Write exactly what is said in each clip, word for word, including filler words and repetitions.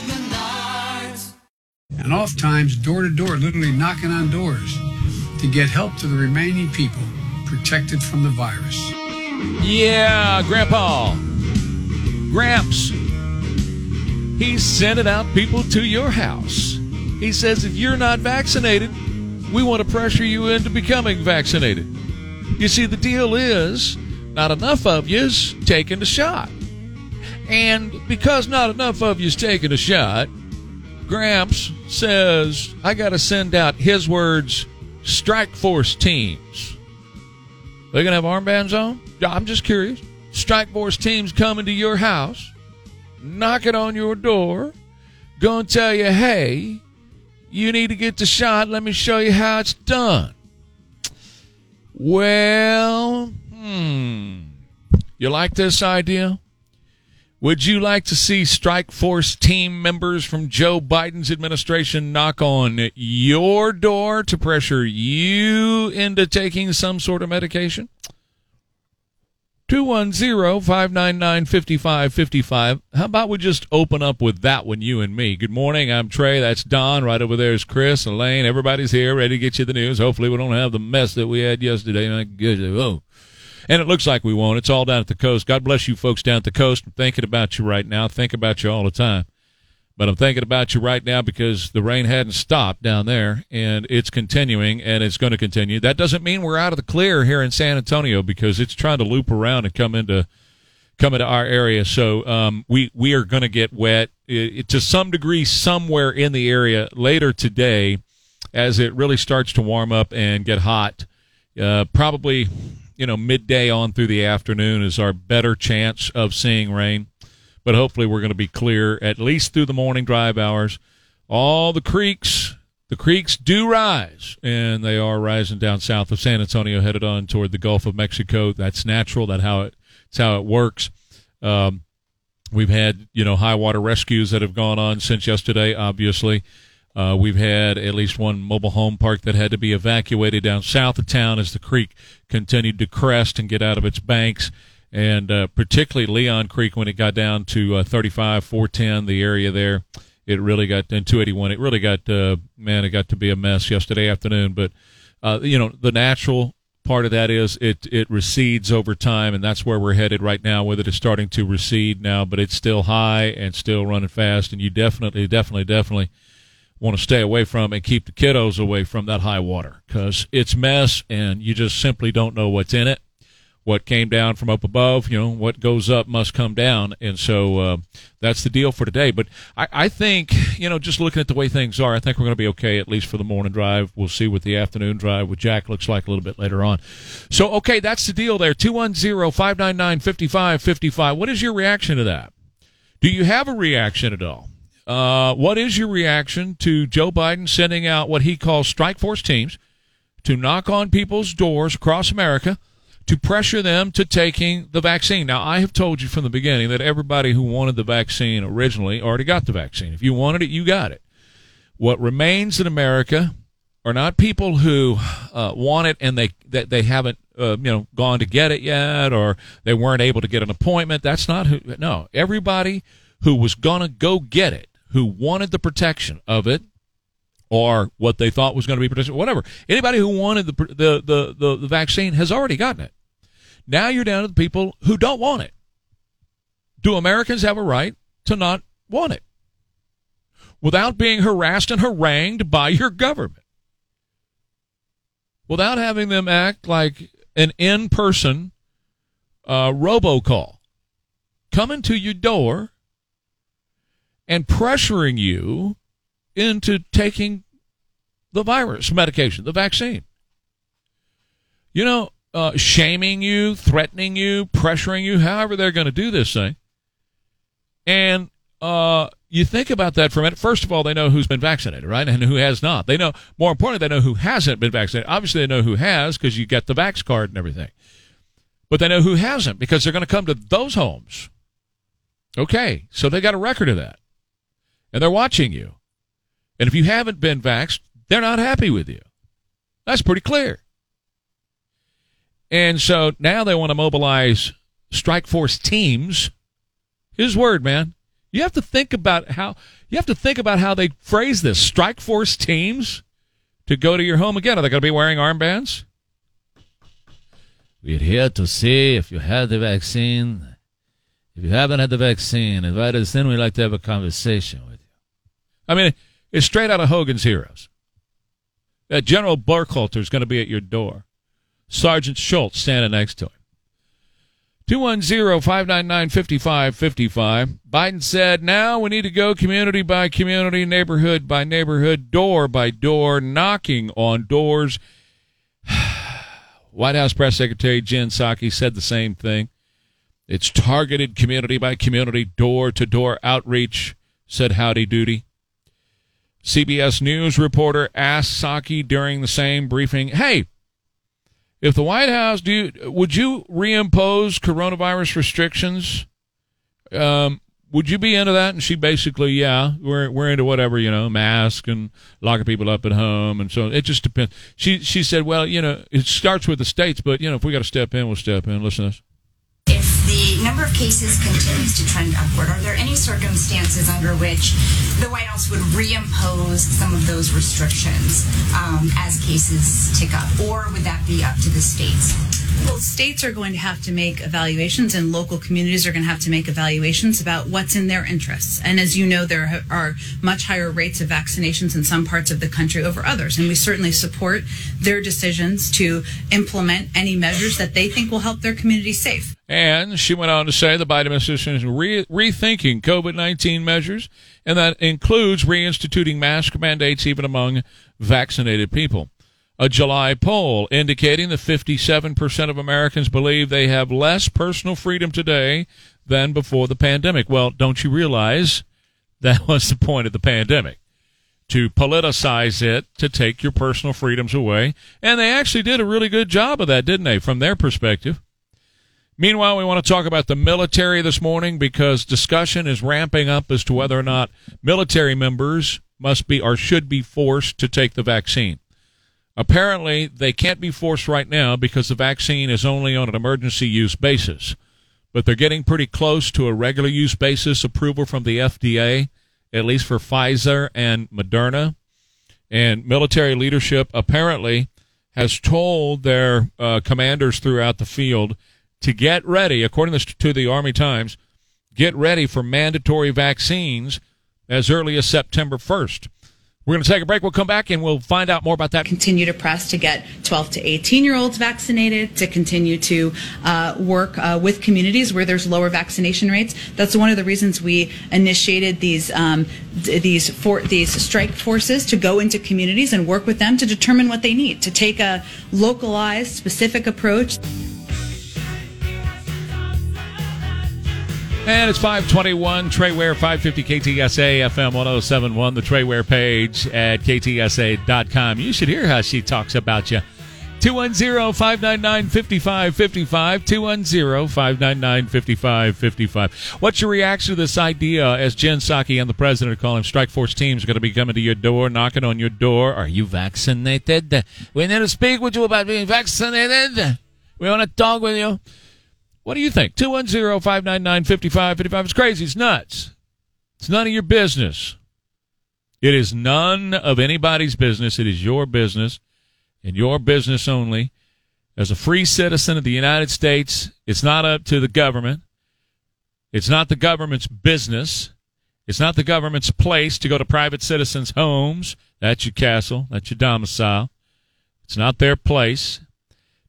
Menards. And oftentimes, door-to-door, literally knocking on doors to get help to the remaining people protected from the virus. Yeah, Grandpa. Gramps. He's sending out people to your house. He says, if you're not vaccinated, we want to pressure you into becoming vaccinated. You see, the deal is not enough of you's taking the shot. And because not enough of you's taking a shot, Gramps says, I got to send out, his words, strike force teams. They're going to have armbands on? I'm just curious. Strike force teams coming to your house, knocking on your door, going to tell you, hey, you need to get the shot. Let me show you how it's done. Well, hmm, you like this idea? Would you like to see strike force team members from Joe Biden's administration knock on your door to pressure you into taking some sort of medication? two one zero, five nine nine, five five five five. How about we just open up with that one, you and me? Good morning. I'm Trey. That's Don. Right over there is Chris, Elaine. Everybody's here ready to get you the news. Hopefully we don't have the mess that we had yesterday. Oh. And it looks like we won't. It's all down at the coast. God bless you folks down at the coast. I'm thinking about you right now. I think about you all the time. But I'm thinking about you right now because the rain hadn't stopped down there, and it's continuing, and it's going to continue. That doesn't mean we're out of the clear here in San Antonio because it's trying to loop around and come into come into our area. So um, we, we are going to get wet it, it, to some degree somewhere in the area later today as it really starts to warm up and get hot. Uh, probably... You know, midday on through the afternoon is our better chance of seeing rain. But hopefully we're going to be clear at least through the morning drive hours. All the creeks, the creeks do rise, and they are rising down south of San Antonio, headed on toward the Gulf of Mexico. That's natural. That's how it, that's how it works. Um, we've had, you know, high water rescues that have gone on since yesterday, obviously. Uh, we've had at least one mobile home park that had to be evacuated down south of town as the creek continued to crest and get out of its banks, and uh, particularly Leon Creek when it got down to uh, thirty-five, four ten, the area there, it really got, and two eighty-one, it really got, uh, man, it got to be a mess yesterday afternoon. But, uh, you know, the natural part of that is it, it recedes over time, and that's where we're headed right now, with it is starting to recede now, but it's still high and still running fast, and you definitely, definitely, definitely want to stay away from and keep the kiddos away from that high water because it's mess and you just simply don't know what's in it, what came down from up above. You know, what goes up must come down. And so uh, that's the deal for today. But I, I think, you know, just looking at the way things are, I think we're going to be okay, at least for the morning drive. We'll see what the afternoon drive with Jack looks like a little bit later on. So, okay, that's the deal there. two one zero, five nine nine, five five five five. What is your reaction to that? Do you have a reaction at all? Uh, what is your reaction to Joe Biden sending out what he calls strike force teams to knock on people's doors across America to pressure them to taking the vaccine? Now, I have told you from the beginning that everybody who wanted the vaccine originally already got the vaccine. If you wanted it, you got it. What remains in America are not people who uh, want it and they that they haven't uh, you know gone to get it yet, or they weren't able to get an appointment. That's not who. No, everybody who was gonna go get it, who wanted the protection of it, or what they thought was going to be protection, whatever. Anybody who wanted the, the the the the vaccine has already gotten it. Now you're down to the people who don't want it. Do Americans have a right to not want it without being harassed and harangued by your government? Without having them act like an in-person uh, robocall coming to your door and pressuring you into taking the virus medication, the vaccine. You know, uh, shaming you, threatening you, pressuring you, however they're going to do this thing. And uh, you think about that for a minute. First of all, they know who's been vaccinated, right, and who has not. They know, more importantly, they know who hasn't been vaccinated. Obviously, they know who has because you get the vax card and everything. But they know who hasn't because they're going to come to those homes. Okay, so they got a record of that, and they're watching you. And if you haven't been vaxxed, they're not happy with you. That's pretty clear. And so now they want to mobilize strike force teams. His word, man. You have to think about how you have to think about how they phrase this. Strike force teams to go to your home again. Are they going to be wearing armbands? We're here to see if you had the vaccine. If you haven't had the vaccine, invite us in. We'd like to have a conversation with you. I mean, it's straight out of Hogan's Heroes. That General Burkhalter is going to be at your door. Sergeant Schultz standing next to him. two one zero, five nine nine, five five five five. Biden said, now we need to go community by community, neighborhood by neighborhood, door by door, knocking on doors. White House Press Secretary Jen Psaki said the same thing. It's targeted community by community, door to door outreach, said Howdy Doody. C B S News reporter asked Psaki during the same briefing, hey, if the White House, do you, would you reimpose coronavirus restrictions? Um, would you be into that? And she basically, yeah, we're we're into whatever, you know, mask and locking people up at home and so on. It just depends. She she said, well, you know, it starts with the states, but, you know, if we got to step in, we'll step in. Listen to this. If the number of cases continues to trend upward, are there any circumstances under which the White House would reimpose some of those restrictions um, as cases tick up, or would that be up to the states? Well, states are going to have to make evaluations, and local communities are going to have to make evaluations about what's in their interests. And as you know, there are much higher rates of vaccinations in some parts of the country over others. And we certainly support their decisions to implement any measures that they think will help their community safe. And she went on to say the Biden administration is re- rethinking COVID nineteen measures, and that includes reinstituting mask mandates even among vaccinated people. A July poll indicating that fifty-seven percent of Americans believe they have less personal freedom today than before the pandemic. Well, don't you realize that was the point of the pandemic, to politicize it, to take your personal freedoms away? And they actually did a really good job of that, didn't they, from their perspective? Meanwhile, we want to talk about the military this morning, because discussion is ramping up as to whether or not military members must be or should be forced to take the vaccine. Apparently, they can't be forced right now because the vaccine is only on an emergency use basis. But they're getting pretty close to a regular use basis approval from the F D A, at least for Pfizer and Moderna. And military leadership apparently has told their uh, commanders throughout the field to get ready, according to the Army Times, get ready for mandatory vaccines as early as September first. We're going to take a break. We'll come back and we'll find out more about that. Continue to press to get twelve to eighteen-year-olds vaccinated, to continue to uh, work uh, with communities where there's lower vaccination rates. That's one of the reasons we initiated these um, d- these for- these strike forces, to go into communities and work with them to determine what they need, to take a localized, specific approach. And it's five twenty-one, Trey Ware, five fifty K T S A, F M one oh seven point one, the Trey Ware page at K T S A dot com. You should hear how she talks about you. two one zero, five nine nine, five five five five, two one zero, five nine nine, five five five five. What's your reaction to this idea, as Jen Psaki and the president are calling strike force teams, are going to be coming to your door, knocking on your door? Are you vaccinated? We need to speak with you about being vaccinated. We want to talk with you. What do you think? two one zero, five nine nine, five five five five. It's crazy. It's nuts. It's none of your business. It is none of anybody's business. It is your business, and your business only. As a free citizen of the United States, it's not up to the government. It's not the government's business. It's not the government's place to go to private citizens' homes. That's your castle. That's your domicile. It's not their place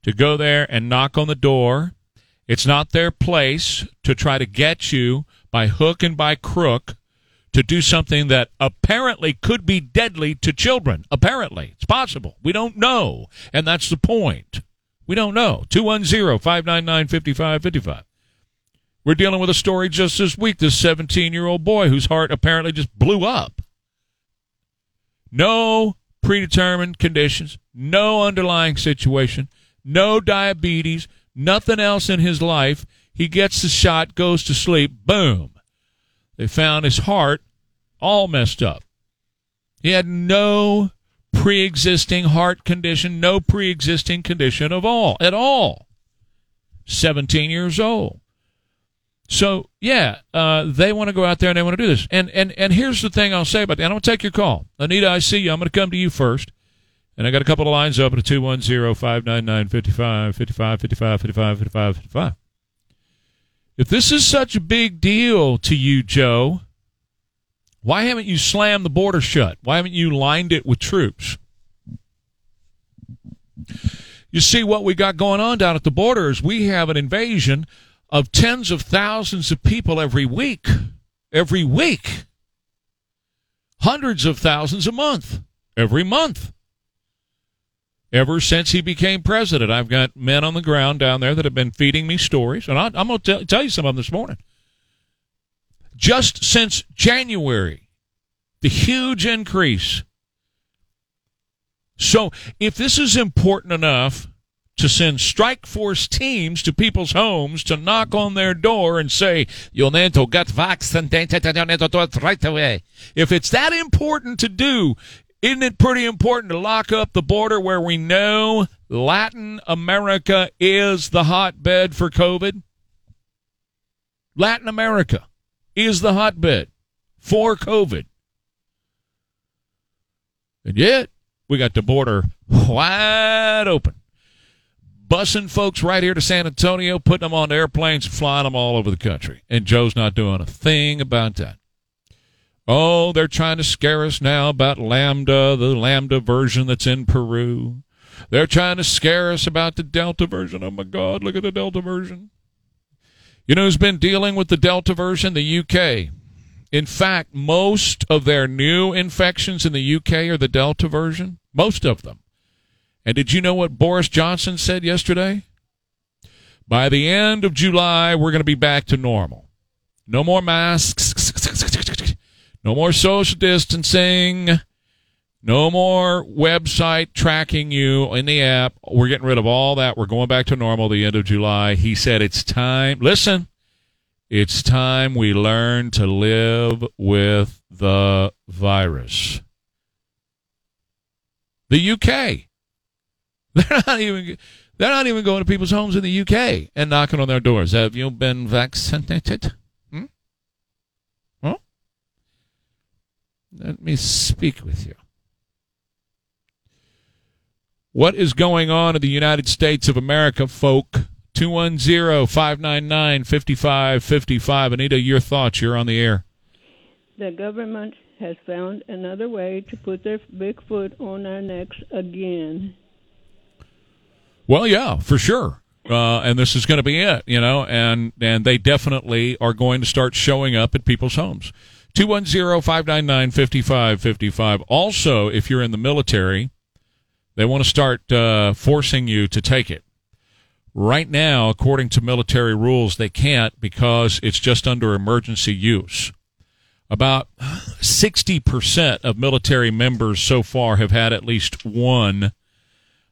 to go there and knock on the door. It's not their place to try to get you by hook and by crook to do something that apparently could be deadly to children. Apparently. It's possible. We don't know. And that's the point. We don't know. two one zero, five nine nine, five five five five. We're dealing with a story just this week, this seventeen-year-old boy whose heart apparently just blew up. No predetermined conditions, no underlying situation, no diabetes, nothing else in his life. He gets the shot, goes to sleep, boom. They found his heart all messed up. He had no pre-existing heart condition, no pre-existing condition of all, at all. seventeen years old. So, yeah, uh, they want to go out there and they want to do this. And and and here's the thing I'll say about that. I'm going to take your call. Anita, I see you. I'm going to come to you first. And I got a couple of lines open at two one zero, five nine nine, five five five five five five five five five five five. If this is such a big deal to you, Joe, why haven't you slammed the border shut? Why haven't you lined it with troops? You see, what we got going on down at the border is we have an invasion of tens of thousands of people every week, every week, hundreds of thousands a month, every month. Ever since he became president, I've got men on the ground down there that have been feeding me stories, and I, I'm going to tell you some of them this morning. Just since January, the huge increase. So if this is important enough to send strike force teams to people's homes to knock on their door and say, you'll need to get vaccinated right away. If it's that important to do, isn't it pretty important to lock up the border where we know Latin America is the hotbed for COVID? Latin America is the hotbed for COVID. And yet, we got the border wide open. Bussing folks right here to San Antonio, putting them on airplanes, flying them all over the country. And Joe's not doing a thing about that. Oh, they're trying to scare us now about Lambda, the Lambda version that's in Peru. They're trying to scare us about the Delta version. Oh, my God, look at the Delta version. You know who's been dealing with the Delta version? The U K. In fact, most of their new infections in the U K are the Delta version. Most of them. And did you know what Boris Johnson said yesterday? By the end of July, we're going to be back to normal. No more masks. No more social distancing. No more website tracking you in the app. We're getting rid of all that. We're going back to normal the end of July. He said it's time. Listen, it's time we learn to live with the virus. The U K. They're not even they're not even going to people's homes in the U K and knocking on their doors. Have you been vaccinated? Hmm? Well, let me speak with you. What is going on in the United States of America, folk? two one zero, five nine nine, five five five five. Anita, your thoughts. You're on the air. The government has found another way to put their big foot on our necks again. Well, yeah, for sure. Uh, and this is going to be it, you know, and, and they definitely are going to start showing up at people's homes. two one zero, five nine nine, five five five five. Also, if you're in the military, they want to start uh, forcing you to take it. Right now, according to military rules, they can't because it's just under emergency use. About sixty percent of military members so far have had at least one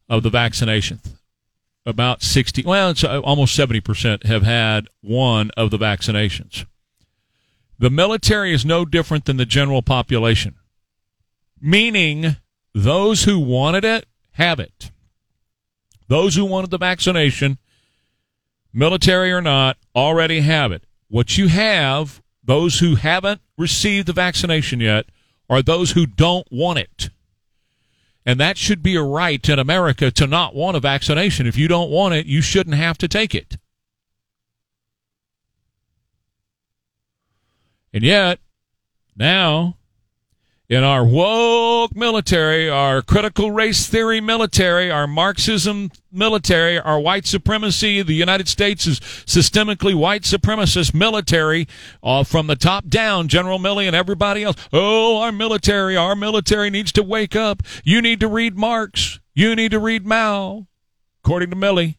of the vaccination. About sixty, well, it's almost seventy percent have had one of the vaccinations. The military is no different than the general population, meaning those who wanted it have it. Those who wanted the vaccination, military or not, already have it. What you have, those who haven't received the vaccination yet, are those who don't want it. And that should be a right in America to not want a vaccination. If you don't want it, you shouldn't have to take it. And yet, now, in our woke military, our critical race theory military, our Marxism military, our white supremacy, the United States is systemically white supremacist military uh, from the top down, General Milley and everybody else. Oh, our military, our military needs to wake up. You need to read Marx. You need to read Mao, according to Milley.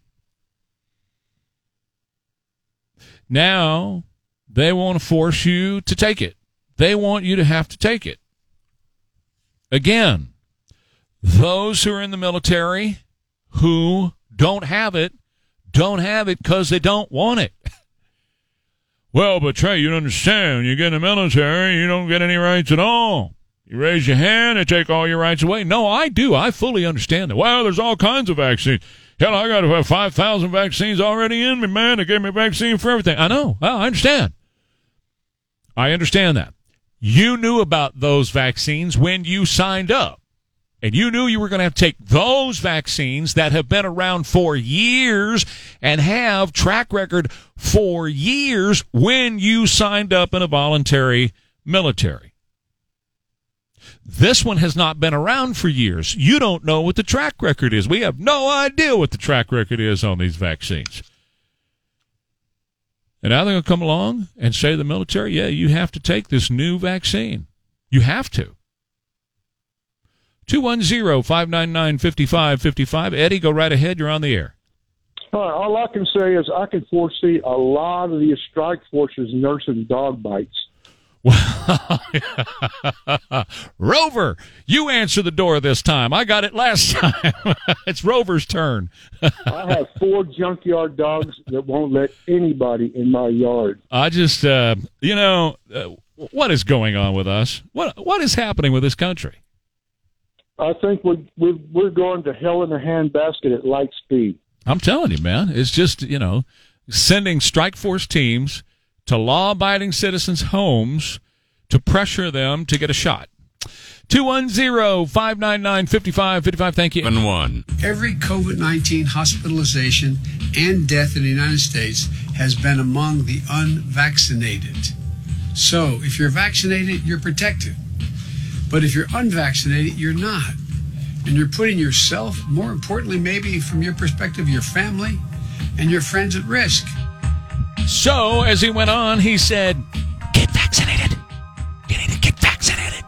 Now they want to force you to take it. They want you to have to take it. Again, those who are in the military who don't have it, don't have it because they don't want it. Well, but Trey, you don't understand. You get in the military, you don't get any rights at all. You raise your hand, they take all your rights away. No, I do. I fully understand that. Well, there's all kinds of vaccines. Hell, I got about five thousand vaccines already in me, man. They gave me a vaccine for everything. I know. Well, I understand. I understand that. You knew about those vaccines when you signed up. And you knew you were going to have to take those vaccines that have been around for years and have track record for years when you signed up in a voluntary military. This one has not been around for years. You don't know what the track record is. We have no idea what the track record is on these vaccines. And now they're going to come along and say to the military, yeah, you have to take this new vaccine. You have to. two one zero, five nine nine, five five five five. Eddie, go right ahead. You're on the air. All right, all I can say is I can foresee a lot of the strike forces nursing dog bites. Well, Rover, you answer the door this time. I got it last time. It's Rover's turn. I have four junkyard dogs that won't let anybody in my yard. I just, uh, you know, uh, what is going on with us? What What is happening with this country? I think we're, we're going to hell in a handbasket at light speed. I'm telling you, man. It's just, you know, sending strike force teams to law-abiding citizens' homes to pressure them to get a shot. two one zero, five nine nine, five five five five. Thank you. one one Every COVID nineteen hospitalization and death in the United States has been among the unvaccinated. So if you're vaccinated, you're protected. But if you're unvaccinated, you're not. And you're putting yourself, more importantly, maybe from your perspective, your family and your friends at risk. So, as he went on, he said, get vaccinated. You need to get vaccinated.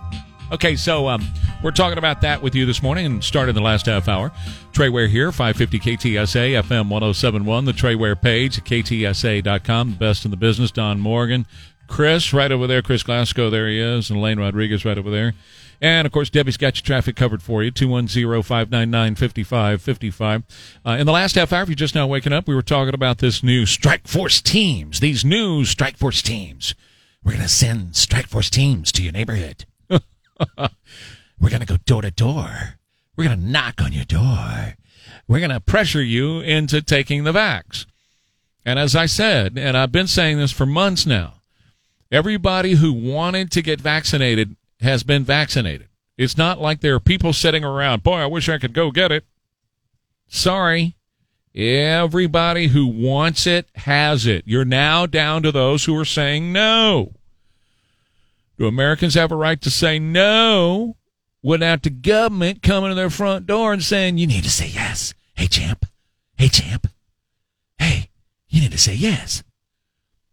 Okay, so um, we're talking about that with you this morning and started the last half hour. Trey Ware here, five fifty K T S A, F M one oh seven one, the Trey Ware page, K T S A dot com, the best in the business, Don Morgan. Chris, right over there. Chris Glasgow, there he is. And Elaine Rodriguez, right over there. And, of course, Debbie's got your traffic covered for you, two one zero, five nine nine, five five five five. Uh, in the last half hour, if you're just now waking up, we were talking about this new strike force teams, these new strike force teams. We're going to send strike force teams to your neighborhood. We're going to go door to door. We're going to knock on your door. We're going to pressure you into taking the vax. And as I said, and I've been saying this for months now, everybody who wanted to get vaccinated has been vaccinated. It's not like there are people sitting around, boy, I wish I could go get it. Sorry. Everybody who wants it has it. You're now down to those who are saying no. Do Americans have a right to say no without the government coming to their front door and saying, you need to say yes. Hey, champ. Hey, champ. Hey, you need to say yes.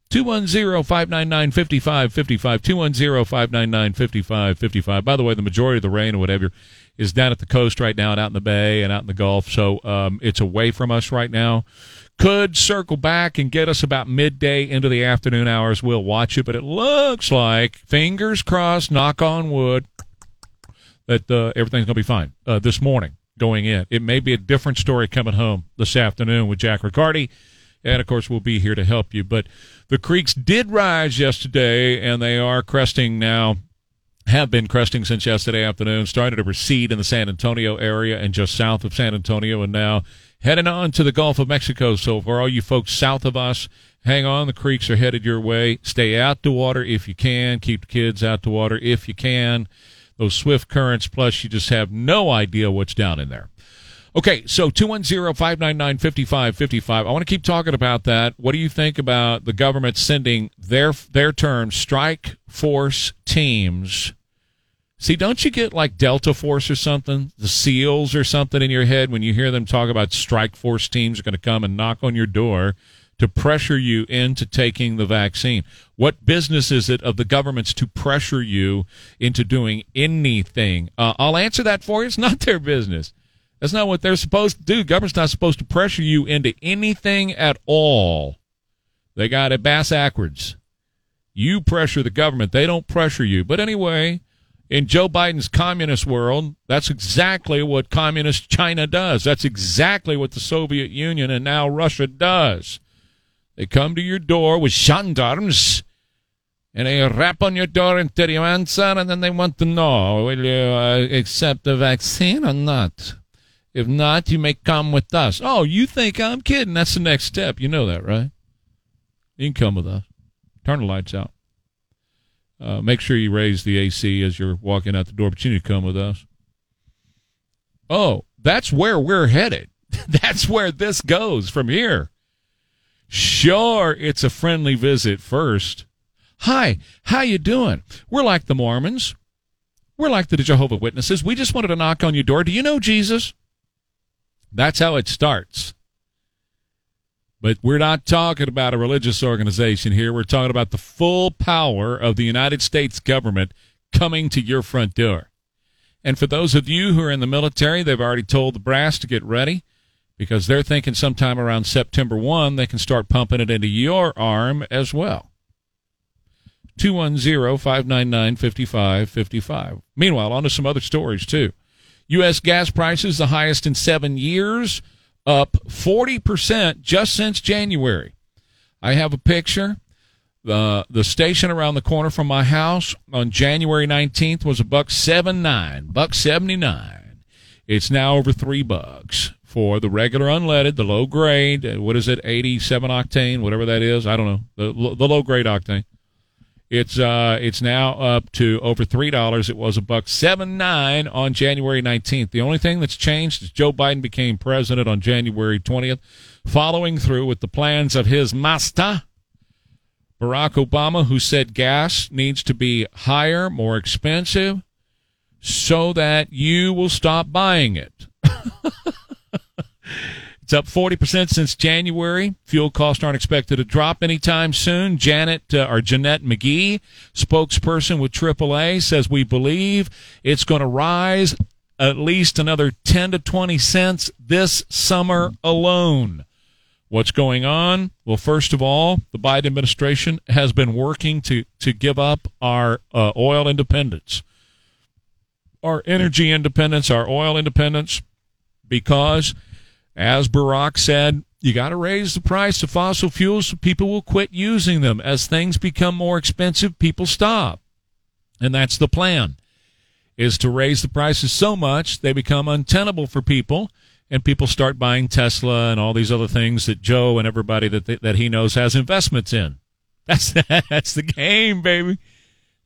two one zero, five nine nine, five five five five, two one zero, five nine nine, five five five five. By the way, the majority of the rain or whatever is down at the coast right now and out in the bay and out in the Gulf, so um, it's away from us right now. Could circle back and get us about midday into the afternoon hours. We'll watch it, but it looks like, fingers crossed, knock on wood, that uh, everything's going to be fine uh, this morning going in. It may be a different story coming home this afternoon with Jack Riccardi. And, of course, we'll be here to help you. But the creeks did rise yesterday, and they are cresting now, have been cresting since yesterday afternoon, started to recede in the San Antonio area and just south of San Antonio, and now heading on to the Gulf of Mexico. So for all you folks south of us, hang on. The creeks are headed your way. Stay out to water if you can. Keep the kids out to water if you can. Those swift currents, plus you just have no idea what's down in there. Okay, so two one zero, five nine nine, five five five five. I want to keep talking about that. What do you think about the government sending their their term strike force teams? See, don't you get like Delta Force or something, the SEALs or something in your head when you hear them talk about strike force teams are going to come and knock on your door to pressure you into taking the vaccine? What business is it of the government's to pressure you into doing anything? Uh, I'll answer that for you. It's not their business. That's not what they're supposed to do. Government's not supposed to pressure you into anything at all. They got it bass-ackwards. You pressure the government. They don't pressure you. But anyway, in Joe Biden's communist world, that's exactly what communist China does. That's exactly what the Soviet Union and now Russia does. They come to your door with gendarmes, and they rap on your door until you answer, and then they want to know, will you uh, accept the vaccine or not? If not, you may come with us. Oh, you think I'm kidding? That's the next step. You know that, right? You can come with us. Turn the lights out. Uh, make sure you raise the A C as you're walking out the door, but you need to come with us. Oh, that's where we're headed. That's where this goes from here. Sure, it's a friendly visit first. Hi, how you doing? We're like the Mormons. We're like the Jehovah's Witnesses. We just wanted to knock on your door. Do you know Jesus? That's how it starts. But we're not talking about a religious organization here. We're talking about the full power of the United States government coming to your front door. And for those of you who are in the military, they've already told the brass to get ready because they're thinking sometime around September first they can start pumping it into your arm as well. two one zero, five nine nine, five five five five. Meanwhile, on to some other stories, too. U S gas prices the highest in seven years. Up forty percent just since January. I have a picture. The the station around the corner from my house on January nineteenth was a buck seven nine, buck seventy nine. It's now over three bucks for the regular unleaded, the low grade. What is it? eighty-seven octane, whatever that is. I don't know. The the low grade octane. It's uh it's now up to over three dollars. It was a buck seven nine on January nineteenth. The only thing that's changed is Joe Biden became president on January twentieth, following through with the plans of his master, Barack Obama, who said gas needs to be higher, more expensive, so that you will stop buying it. It's up forty percent since January. Fuel costs aren't expected to drop anytime soon. Janet uh, or Jeanette McGee, spokesperson with triple A, says we believe it's going to rise at least another ten to twenty cents this summer alone. What's going on? Well, first of all, the Biden administration has been working to, to give up our uh, oil independence, our energy independence, our oil independence, because as Barack said, you got to raise the price of fossil fuels so people will quit using them. As things become more expensive, people stop. And that's the plan, is to raise the prices so much they become untenable for people, and people start buying Tesla and all these other things that Joe and everybody that they, that he knows has investments in. That's the, that's the game, baby.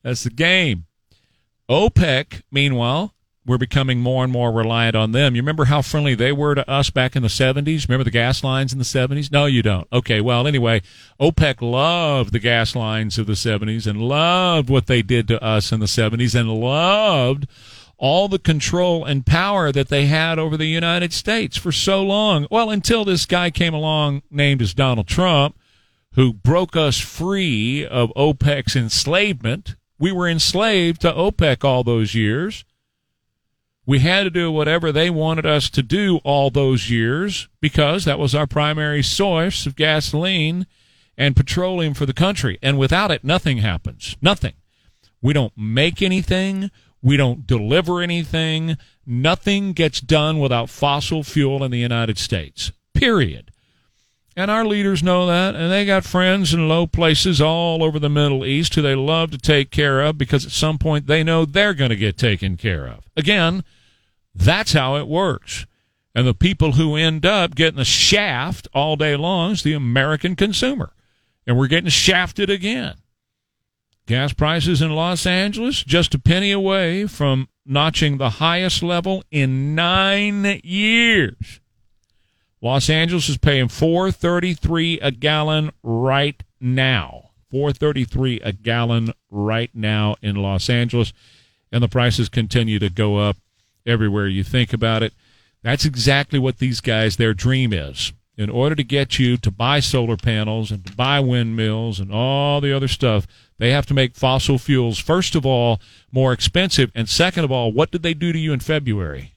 That's the game. OPEC, meanwhile, we're becoming more and more reliant on them. You remember how friendly they were to us back in the seventies? Remember the gas lines in the seventies? No, you don't. Okay, well, anyway, OPEC loved the gas lines of the seventies and loved what they did to us in the seventies and loved all the control and power that they had over the United States for so long. Well, until this guy came along named as Donald Trump, who broke us free of OPEC's enslavement. We were enslaved to OPEC all those years. We had to do whatever they wanted us to do all those years because that was our primary source of gasoline and petroleum for the country. And without it, nothing happens. Nothing. We don't make anything. We don't deliver anything. Nothing gets done without fossil fuel in the United States, period. And our leaders know that, and they got friends in low places all over the Middle East who they love to take care of because at some point they know they're going to get taken care of. Again, that's how it works. And the people who end up getting the shaft all day long is the American consumer. And we're getting shafted again. Gas prices in Los Angeles just a penny away from notching the highest level in nine years. Los Angeles is paying four thirty-three a gallon right now. four thirty-three a gallon right now in Los Angeles, and the prices continue to go up everywhere you think about it. That's exactly what these guys, their dream is. In order to get you to buy solar panels and to buy windmills and all the other stuff, they have to make fossil fuels, first of all, more expensive, and second of all, what did they do to you in February?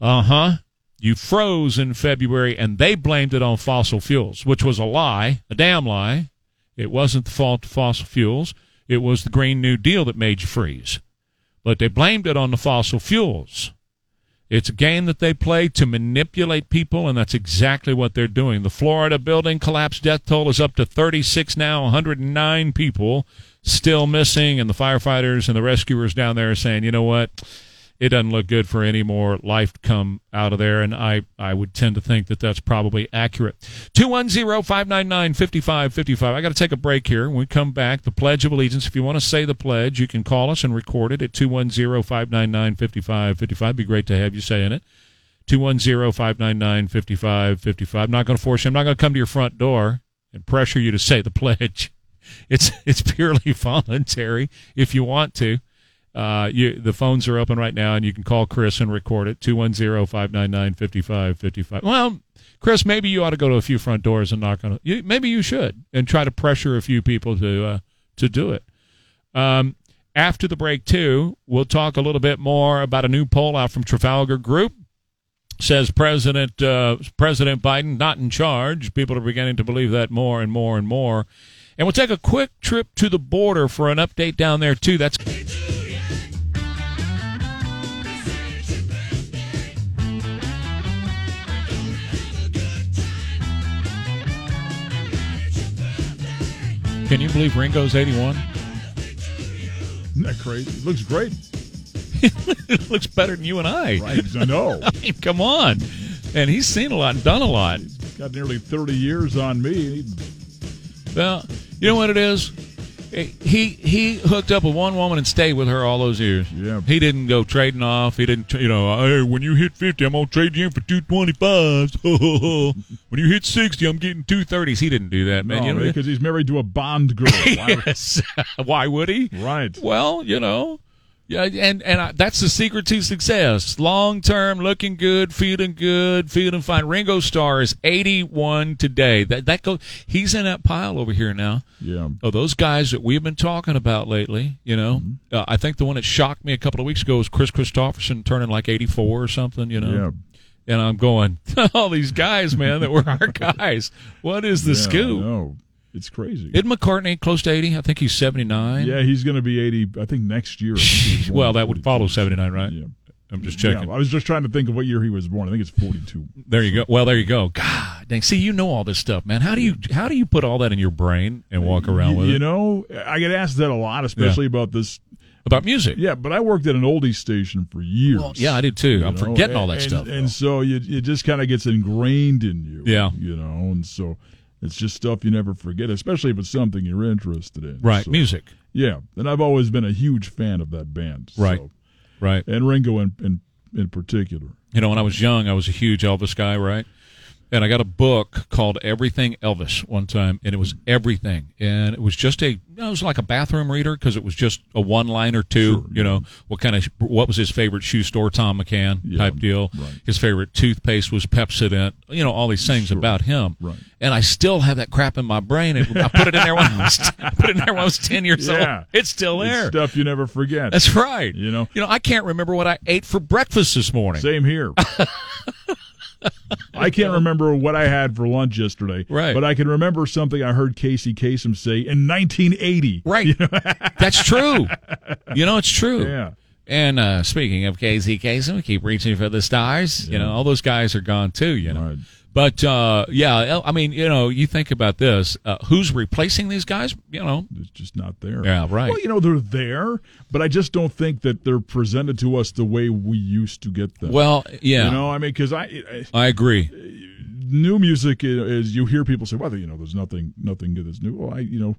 Uh-huh. You froze in February, and they blamed it on fossil fuels, which was a lie, a damn lie. It wasn't the fault of fossil fuels. It was the Green New Deal that made you freeze. But they blamed it on the fossil fuels. It's a game that they play to manipulate people, and that's exactly what they're doing. The Florida building collapse death toll is up to thirty-six now, one hundred nine people still missing, and the firefighters and the rescuers down there are saying, you know what? It doesn't look good for any more life to come out of there, and I, I would tend to think that that's probably accurate. two one zero, five nine nine, five five five five. I got to take a break here. When we come back, the Pledge of Allegiance. If you want to say the pledge, you can call us and record it at two one zero, five nine nine, five five five five. It'd be great to have you saying it. two one zero, five nine nine, five five five five. I'm not going to force you. I'm not going to come to your front door and pressure you to say the pledge. It's, it's purely voluntary if you want to. Uh, you, the phones are open right now, and you can call Chris and record it, two one zero, five nine nine, five five five five. Well, Chris, maybe you ought to go to a few front doors and knock on it. You, maybe you should, and try to pressure a few people to uh, to do it. Um, after the break, too, we'll talk a little bit more about a new poll out from Trafalgar Group. Says President uh, President Biden not in charge. People are beginning to believe that more and more and more. And we'll take a quick trip to the border for an update down there, too. That's... Can you believe Ringo's eighty-one? Isn't that crazy? Looks great. It looks better than you and I. Right, I know. I mean, come on. And he's seen a lot and done a lot. He's got nearly thirty years on me. Well, you know what it is? He he hooked up with one woman and stayed with her all those years. Yeah. He didn't go trading off. He didn't, you know, hey, when you hit fifty, I'm going to trade you in for two twenty-fives. When you hit sixty, I'm getting two thirties. He didn't do that, man. No, you know, because he's married to a Bond girl. Why, yes. Why would he? Right. Well, you know, yeah, and, and I, that's the secret to success. Long-term, looking good, feeling good, feeling fine. Ringo Starr is eighty-one today. That that go, he's in that pile over here now. Yeah. Oh, those guys that we've been talking about lately, you know. Mm-hmm. Uh, I think the one that shocked me a couple of weeks ago was Chris Christopherson turning like eighty-four or something, you know. Yeah. And I'm going, all these guys, man, that were our guys. What is the yeah, scoop? No, it's crazy. Isn't McCartney close to eighty? I think he's seventy-nine. Yeah, he's going to be eighty, I think, next year. Think well, that would follow seventy-nine, right? Yeah. I'm just checking. Yeah, I was just trying to think of what year he was born. I think it's forty-two. There you go. Well, there you go. God dang. See, you know all this stuff, man. How do you how do you put all that in your brain and walk around you, with you it? You know, I get asked that a lot, especially yeah. about this. About music. Yeah, but I worked at an oldies station for years. Well, yeah, I did too. I'm know? forgetting and, all that and, stuff. And though. so you, it just kind of gets ingrained in you. Yeah. You know, and so it's just stuff you never forget, especially if it's something you're interested in. Right, so, music. Yeah, and I've always been a huge fan of that band. Right, so. right. And Ringo in, in in particular. You know, when I was young, I was a huge Elvis guy, right? And I got a book called Everything Elvis one time, and it was everything. And it was just a, you know, it was like a bathroom reader because it was just a one-liner too. Sure. You know, what kind of, what was his favorite shoe store? Tom McCann yeah, type deal. Right. His favorite toothpaste was Pepsodent. You know, all these things sure. about him. Right. And I still have that crap in my brain. It, I put it in there when I was, I put it in there when I was ten years yeah. old. It's still there. It's stuff you never forget. That's right. You know, you know, I can't remember what I ate for breakfast this morning. Same here. I can't remember what I had for lunch yesterday, right. but I can remember something I heard Casey Kasem say in nineteen eighty. Right. You know? That's true. You know, it's true. Yeah. And uh, speaking of Casey Kasem, we keep reaching for the stars. Yeah. You know, all those guys are gone too, you know. Right. But, uh, yeah, I mean, you know, you think about this. Uh, who's replacing these guys? You know. It's just not there. Yeah, right. Well, you know, they're there, but I just don't think that they're presented to us the way we used to get them. Well, yeah. You know, I mean, because I, I... I agree. New music is, you hear people say, well, you know, there's nothing nothing good that's new. Well, I, you know,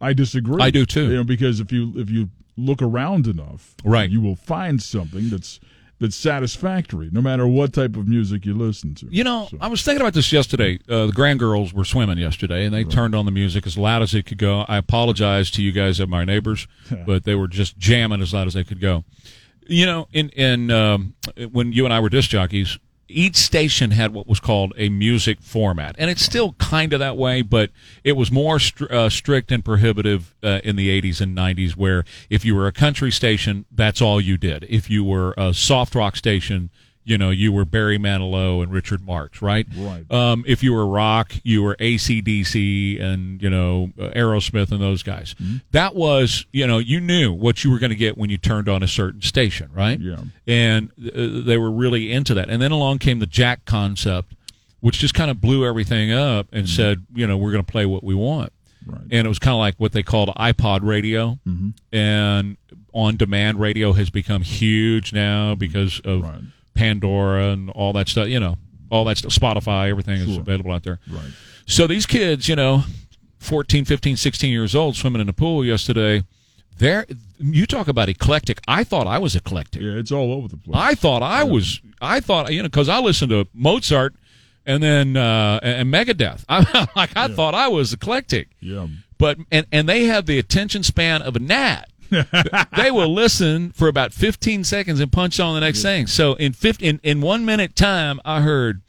I disagree. I do, too. You know, because if you if you look around enough, right. you will find something that's... that's satisfactory, no matter what type of music you listen to. You know, so. I was thinking about this yesterday. Uh, the Grand Girls were swimming yesterday, and they right. turned on the music as loud as it could go. I apologize to you guys and my neighbors, but they were just jamming as loud as they could go. You know, in, in um, when you and I were disc jockeys, each station had what was called a music format, and it's still kind of that way, but it was more st- uh, strict and prohibitive uh, in the eighties and nineties, where if you were a country station, that's all you did. If you were a soft rock station, you know, you were Barry Manilow and Richard Marx, right? Right. Um, if you were rock, you were A C D C and, you know, Aerosmith and those guys. Mm-hmm. That was, you know, you knew what you were going to get when you turned on a certain station, right? Yeah. And uh, they were really into that. And then along came the Jack concept, which just kind of blew everything up and mm-hmm. said, you know, we're going to play what we want. Right. And it was kind of like what they called iPod radio, mm-hmm. and on-demand radio has become huge now because of right. Pandora and all that stuff, you know, all that stuff, Spotify, everything sure. is available out there. Right. So these kids, you know, fourteen, fifteen, sixteen years old, swimming in a pool yesterday, they're, you talk about eclectic. I thought I was eclectic. Yeah, it's all over the place. I thought I yeah. was, I thought, you know, because I listened to Mozart. And then uh, and Megadeth. I, like I yeah. thought I was eclectic. Yeah. But and, and they have the attention span of a gnat. They will listen for about fifteen seconds and punch on the next yeah. thing. So in fifteen in, in one minute time, I heard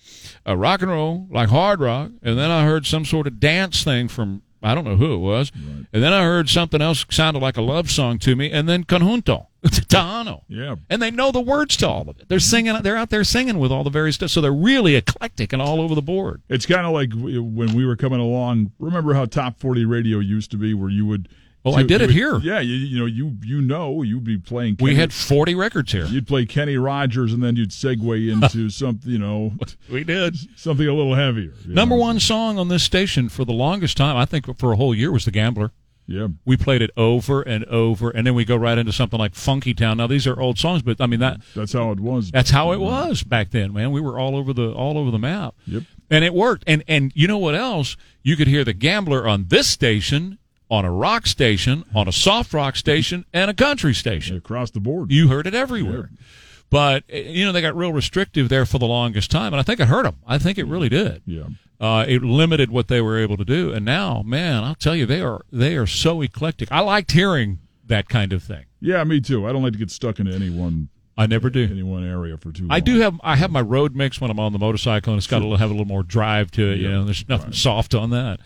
a rock and roll, like hard rock, and then I heard some sort of dance thing from I don't know who it was, right. and then I heard something else sounded like a love song to me, and then Conjunto, Tejano. Yeah. And they know the words to all of it. They're singing. They're out there singing with all the various stuff, so they're really eclectic and all over the board. It's kind of like when we were coming along. Remember how Top forty radio used to be, where you would. Well, so I did it, it would, here. Yeah, you, you know, you you know, you'd be playing. Kenny, we had forty records here. You'd play Kenny Rogers, and then you'd segue into something, you know. We did. Something a little heavier. Number know? one song on this station for the longest time, I think for a whole year, was The Gambler. Yeah. We played it over and over, and then we go right into something like Funky Town. Now, these are old songs, but, I mean, that that's how it was. That's how it was back then, man. We were all over the all over the map. Yep. And it worked. And, and you know what else? You could hear The Gambler on this station, on a rock station, on a soft rock station, and a country station. Across the board. You heard it everywhere. Yeah. But, you know, they got real restrictive there for the longest time, and I think it hurt them. I think it really did. Yeah. Uh, it limited what they were able to do. And now, man, I'll tell you, they are they are so eclectic. I liked hearing that kind of thing. Yeah, me too. I don't like to get stuck into any one I never do. Any one area for too long. I do have I have my road mix when I'm on the motorcycle, and it's got to sure. have a little more drive to it. Yep. You know, there's nothing right. soft on that.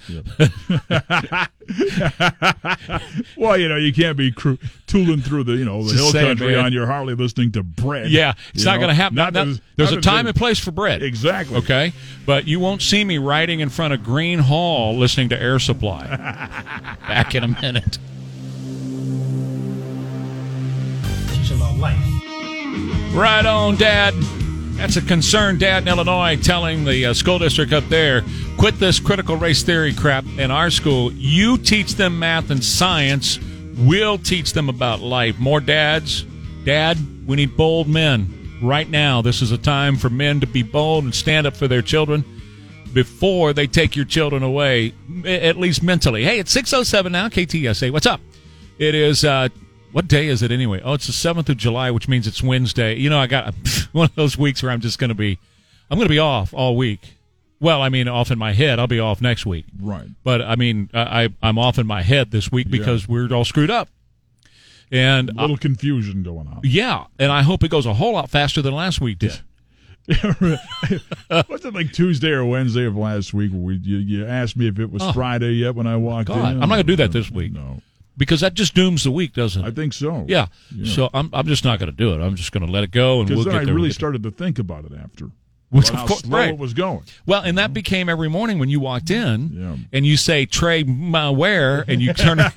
Yep. Well, you know, you can't be cru- tooling through the you know the hill country man. on your Harley listening to Bread. Yeah, it's not going to happen. Not, not, there's there's not a time and place for Bread. Exactly. Okay, but you won't see me riding in front of Green Hall listening to Air Supply. Back in a minute. Teach about life. Right on, Dad. That's a concerned dad in Illinois telling the uh, school district up there, quit this critical race theory crap in our school. You teach them math and science. We'll teach them about life. More dads. Dad, we need bold men right now. This is a time for men to be bold and stand up for their children before they take your children away, at least mentally. Hey, it's six oh seven now, K T S A. What's up? It is... Uh, What day is it anyway? Oh, it's the seventh of July, which means it's Wednesday. You know, I got one of those weeks where I'm just going to be, I'm going to be off all week. Well, I mean, off in my head. I'll be off next week. Right. But I mean, I, I I'm off in my head this week because yeah. we're all screwed up. And a little I, confusion going on. Yeah, and I hope it goes a whole lot faster than last week did. What's it like Tuesday or Wednesday of last week? Where we you, you asked me if it was oh, Friday yet when I walked God. in. I'm not going to do that this week. No. Because that just dooms the week, doesn't it? I think so. Yeah. yeah. So I'm I'm just not going to do it. I'm just going to let it go. Because we'll then I really started to think about it after. Which, of how course, slow right. it was going. Well, and that yeah. became every morning when you walked in yeah. and you say, Trey, my where, and you turn it,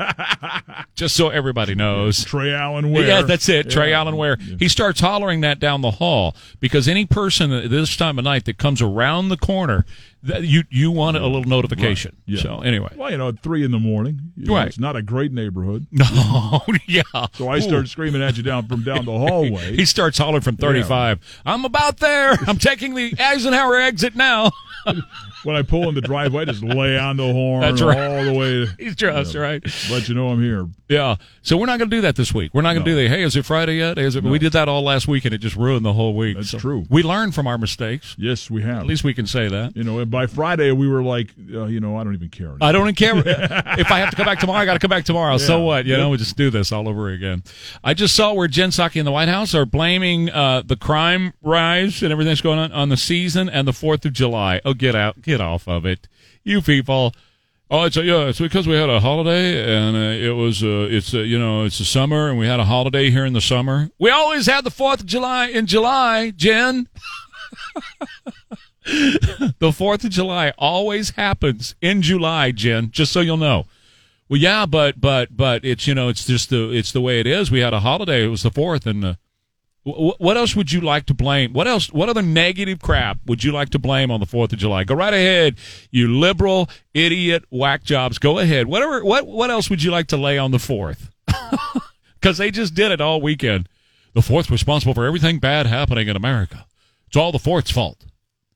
just so everybody knows. Trey Allen Ware. Yeah, that's it. Yeah. Trey Allen Ware. Yeah. He starts hollering that down the hall because any person at this time of night that comes around the corner, you you want a little notification. Right. Yeah. So, anyway. Well, you know, at three in the morning, you know, right. it's not a great neighborhood. No, yeah. So I Ooh. start screaming at you down from down the hallway. He starts hollering from thirty-five. Yeah. I'm about there. I'm taking the Eisenhower exit now. When I pull in the driveway, I just lay on the horn that's right. all the way. He's just you know, right. Let you know I'm here. Yeah. So we're not going to do that this week. We're not going to no. do the, hey, is it Friday yet? Is it? No. We did that all last week, and it just ruined the whole week. That's so true. We learned from our mistakes. Yes, we have. At least we can say that. You know, and by Friday, we were like, uh, you know, I don't even care anymore. I don't even care. If I have to come back tomorrow, I got to come back tomorrow. Yeah. So what? You yep. know, we just do this all over again. I just saw where Jen Psaki and the White House are blaming uh, the crime rise and everything that's going on on the season and the fourth of July. Oh, get out. Get off of it. You people Oh, it's a, yeah, it's because we had a holiday, and uh, it was uh, it's uh, you know it's the summer, and we had a holiday here in the summer. We always had the Fourth of July in July, Jen. The Fourth of July always happens in July, Jen. Just so you'll know. Well, yeah, but but but it's you know it's just the it's the way it is. We had a holiday. It was the Fourth, and uh, w- what else would you like to blame? What else? What other negative crap would you like to blame on the Fourth of July? Go right ahead, you liberal idiot whack jobs. Go ahead. Whatever. What what else would you like to lay on the Fourth? Because they just did it all weekend. The Fourth responsible for everything bad happening in America. It's all the Fourth's fault.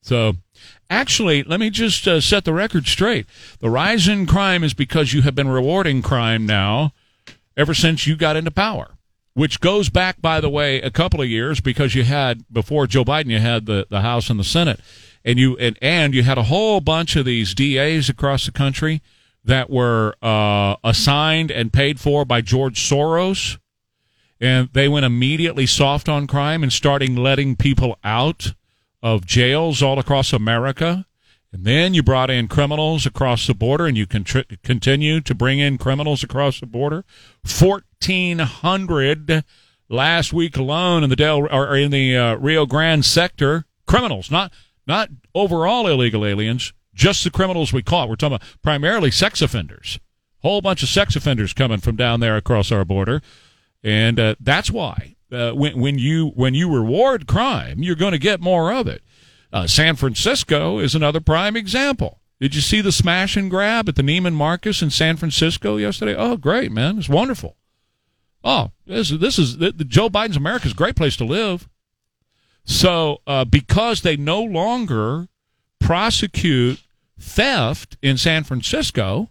So. Actually, let me just uh, set the record straight. The rise in crime is because you have been rewarding crime now ever since you got into power, which goes back, by the way, a couple of years because you had, before Joe Biden, you had the, the House and the Senate, and you and, and you had a whole bunch of these D As across the country that were uh, assigned and paid for by George Soros, and they went immediately soft on crime and starting letting people out of jails all across America, and then you brought in criminals across the border, and you con- continue to bring in criminals across the border. fourteen hundred last week alone in the Del or in the uh, Rio Grande sector. Criminals, not not overall illegal aliens, just the criminals we caught. We're talking about primarily sex offenders. Whole bunch of sex offenders coming from down there across our border, and uh, that's why. Uh, when when you when you reward crime, you're going to get more of it. Uh, San Francisco is another prime example. Did you see the smash and grab at the Neiman Marcus in San Francisco yesterday? Oh, great, man! It's wonderful. Oh, this this is the, the Joe Biden's America is a great place to live. So uh, because they no longer prosecute theft in San Francisco,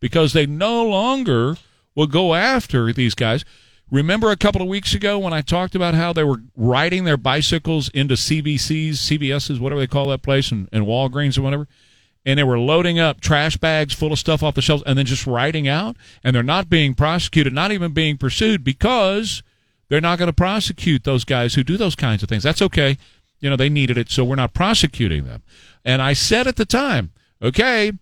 because they no longer will go after these guys. Remember a couple of weeks ago when I talked about how they were riding their bicycles into C B C's, C B S's, whatever they call that place, and, and Walgreens or whatever, and they were loading up trash bags full of stuff off the shelves and then just riding out, and they're not being prosecuted, not even being pursued, because they're not going to prosecute those guys who do those kinds of things. That's okay. You know, they needed it, so we're not prosecuting them. And I said at the time, okay,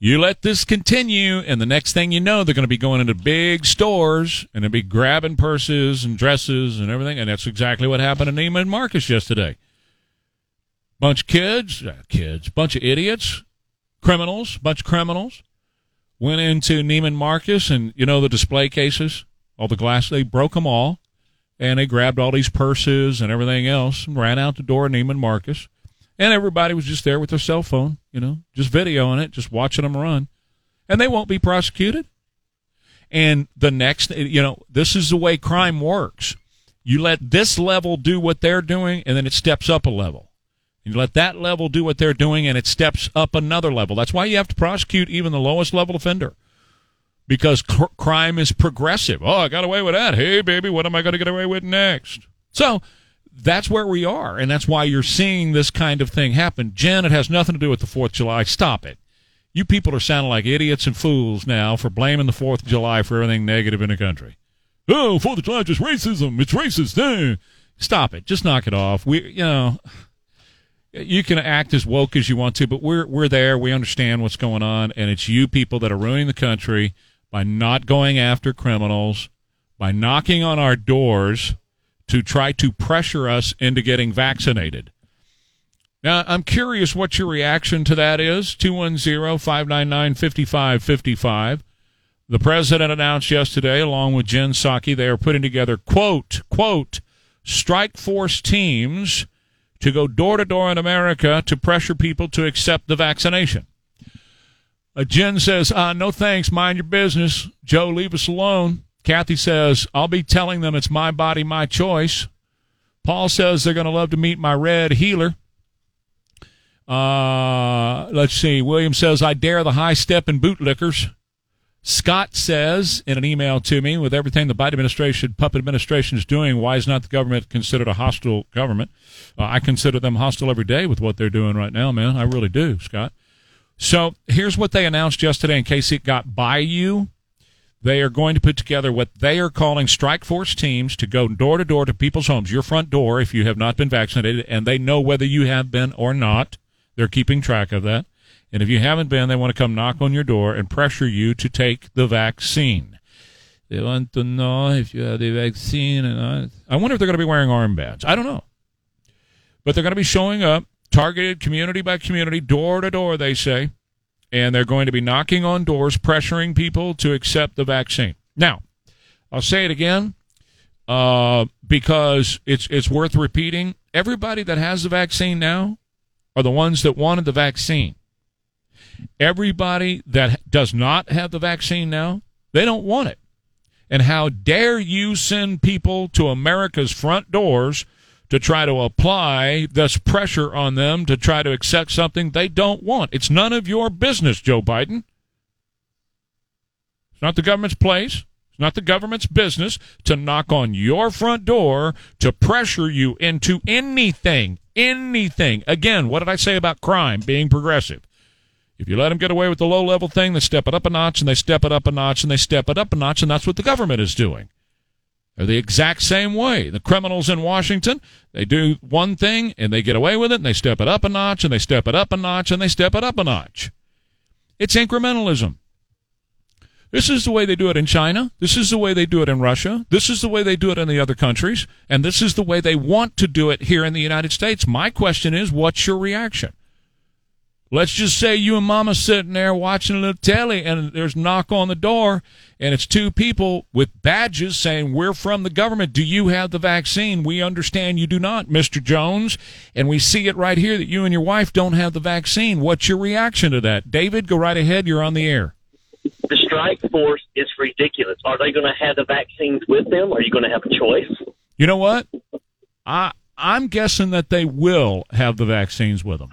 you let this continue, and the next thing you know, they're going to be going into big stores, and they'll be grabbing purses and dresses and everything, and that's exactly what happened to Neiman Marcus yesterday. Bunch of kids, uh, kids, bunch of idiots, criminals, bunch of criminals, went into Neiman Marcus, and, you know, the display cases, all the glass, they broke them all, and they grabbed all these purses and everything else and ran out the door of Neiman Marcus. And everybody was just there with their cell phone, you know, just videoing it, just watching them run. And they won't be prosecuted. And the next, you know, this is the way crime works. You let this level do what they're doing, and then it steps up a level. And you let that level do what they're doing, and it steps up another level. That's why you have to prosecute even the lowest level offender. Because cr- crime is progressive. Oh, I got away with that. Hey, baby, what am I going to get away with next? So that's where we are, and that's why you're seeing this kind of thing happen. Jen, it has nothing to do with the Fourth of July. Stop it. You people are sounding like idiots and fools now for blaming the Fourth of July for everything negative in the country. Oh, Fourth of July is just racism. It's racist. Stop it. Just knock it off. We, you know, you can act as woke as you want to, but we're we're there. We understand what's going on, and it's you people that are ruining the country by not going after criminals, by knocking on our doors to try to pressure us into getting vaccinated. Now, I'm curious what your reaction to that is. two one zero, five nine nine, five five five five. The president announced yesterday, along with Jen Psaki, they are putting together, quote, quote, strike force teams to go door-to-door in America to pressure people to accept the vaccination. Uh, Jen says, uh, no thanks, mind your business. Joe, leave us alone. Kathy says, I'll be telling them it's my body, my choice. Paul says they're going to love to meet my red healer. Uh, let's see. William says, I dare the high-step and bootlickers. Scott says in an email to me, with everything the Biden administration, puppet administration is doing, why is not the government considered a hostile government? Uh, I consider them hostile every day with what they're doing right now, man. I really do, Scott. So here's what they announced yesterday in case it got by you. They are going to put together what they are calling strike force teams to go door to door to people's homes, your front door, if you have not been vaccinated, and they know whether you have been or not. They're keeping track of that. And if you haven't been, they want to come knock on your door and pressure you to take the vaccine. They want to know if you have the vaccine. And I wonder if they're going to be wearing armbands. I don't know. But they're going to be showing up, targeted community by community, door to door, they say. And they're going to be knocking on doors, pressuring people to accept the vaccine. Now, I'll say it again uh, because it's it's worth repeating. Everybody that has the vaccine now are the ones that wanted the vaccine. Everybody that does not have the vaccine now, they don't want it. And how dare you send people to America's front doors to try to apply this pressure on them to try to accept something they don't want. It's none of your business, Joe Biden. It's not the government's place. It's not the government's business to knock on your front door to pressure you into anything, anything. Again, what did I say about crime being progressive? If you let them get away with the low-level thing, they step it up a notch, and they step it up a notch, and they step it up a notch, and that's what the government is doing. They're the exact same way. The criminals in Washington, they do one thing, and they get away with it, and they step it up a notch, and they step it up a notch, and they step it up a notch. It's incrementalism. This is the way they do it in China. This is the way they do it in Russia. This is the way they do it in the other countries. And this is the way they want to do it here in the United States. My question is, what's your reaction? Let's just say you and Mama sitting there watching a little telly, and there's a knock on the door, and it's two people with badges saying, we're from the government. Do you have the vaccine? We understand you do not, Mister Jones, and we see it right here that you and your wife don't have the vaccine. What's your reaction to that? David, go right ahead. You're on the air. The strike force is ridiculous. Are they going to have the vaccines with them? Are you going to have a choice? You know what? I, I'm guessing that they will have the vaccines with them.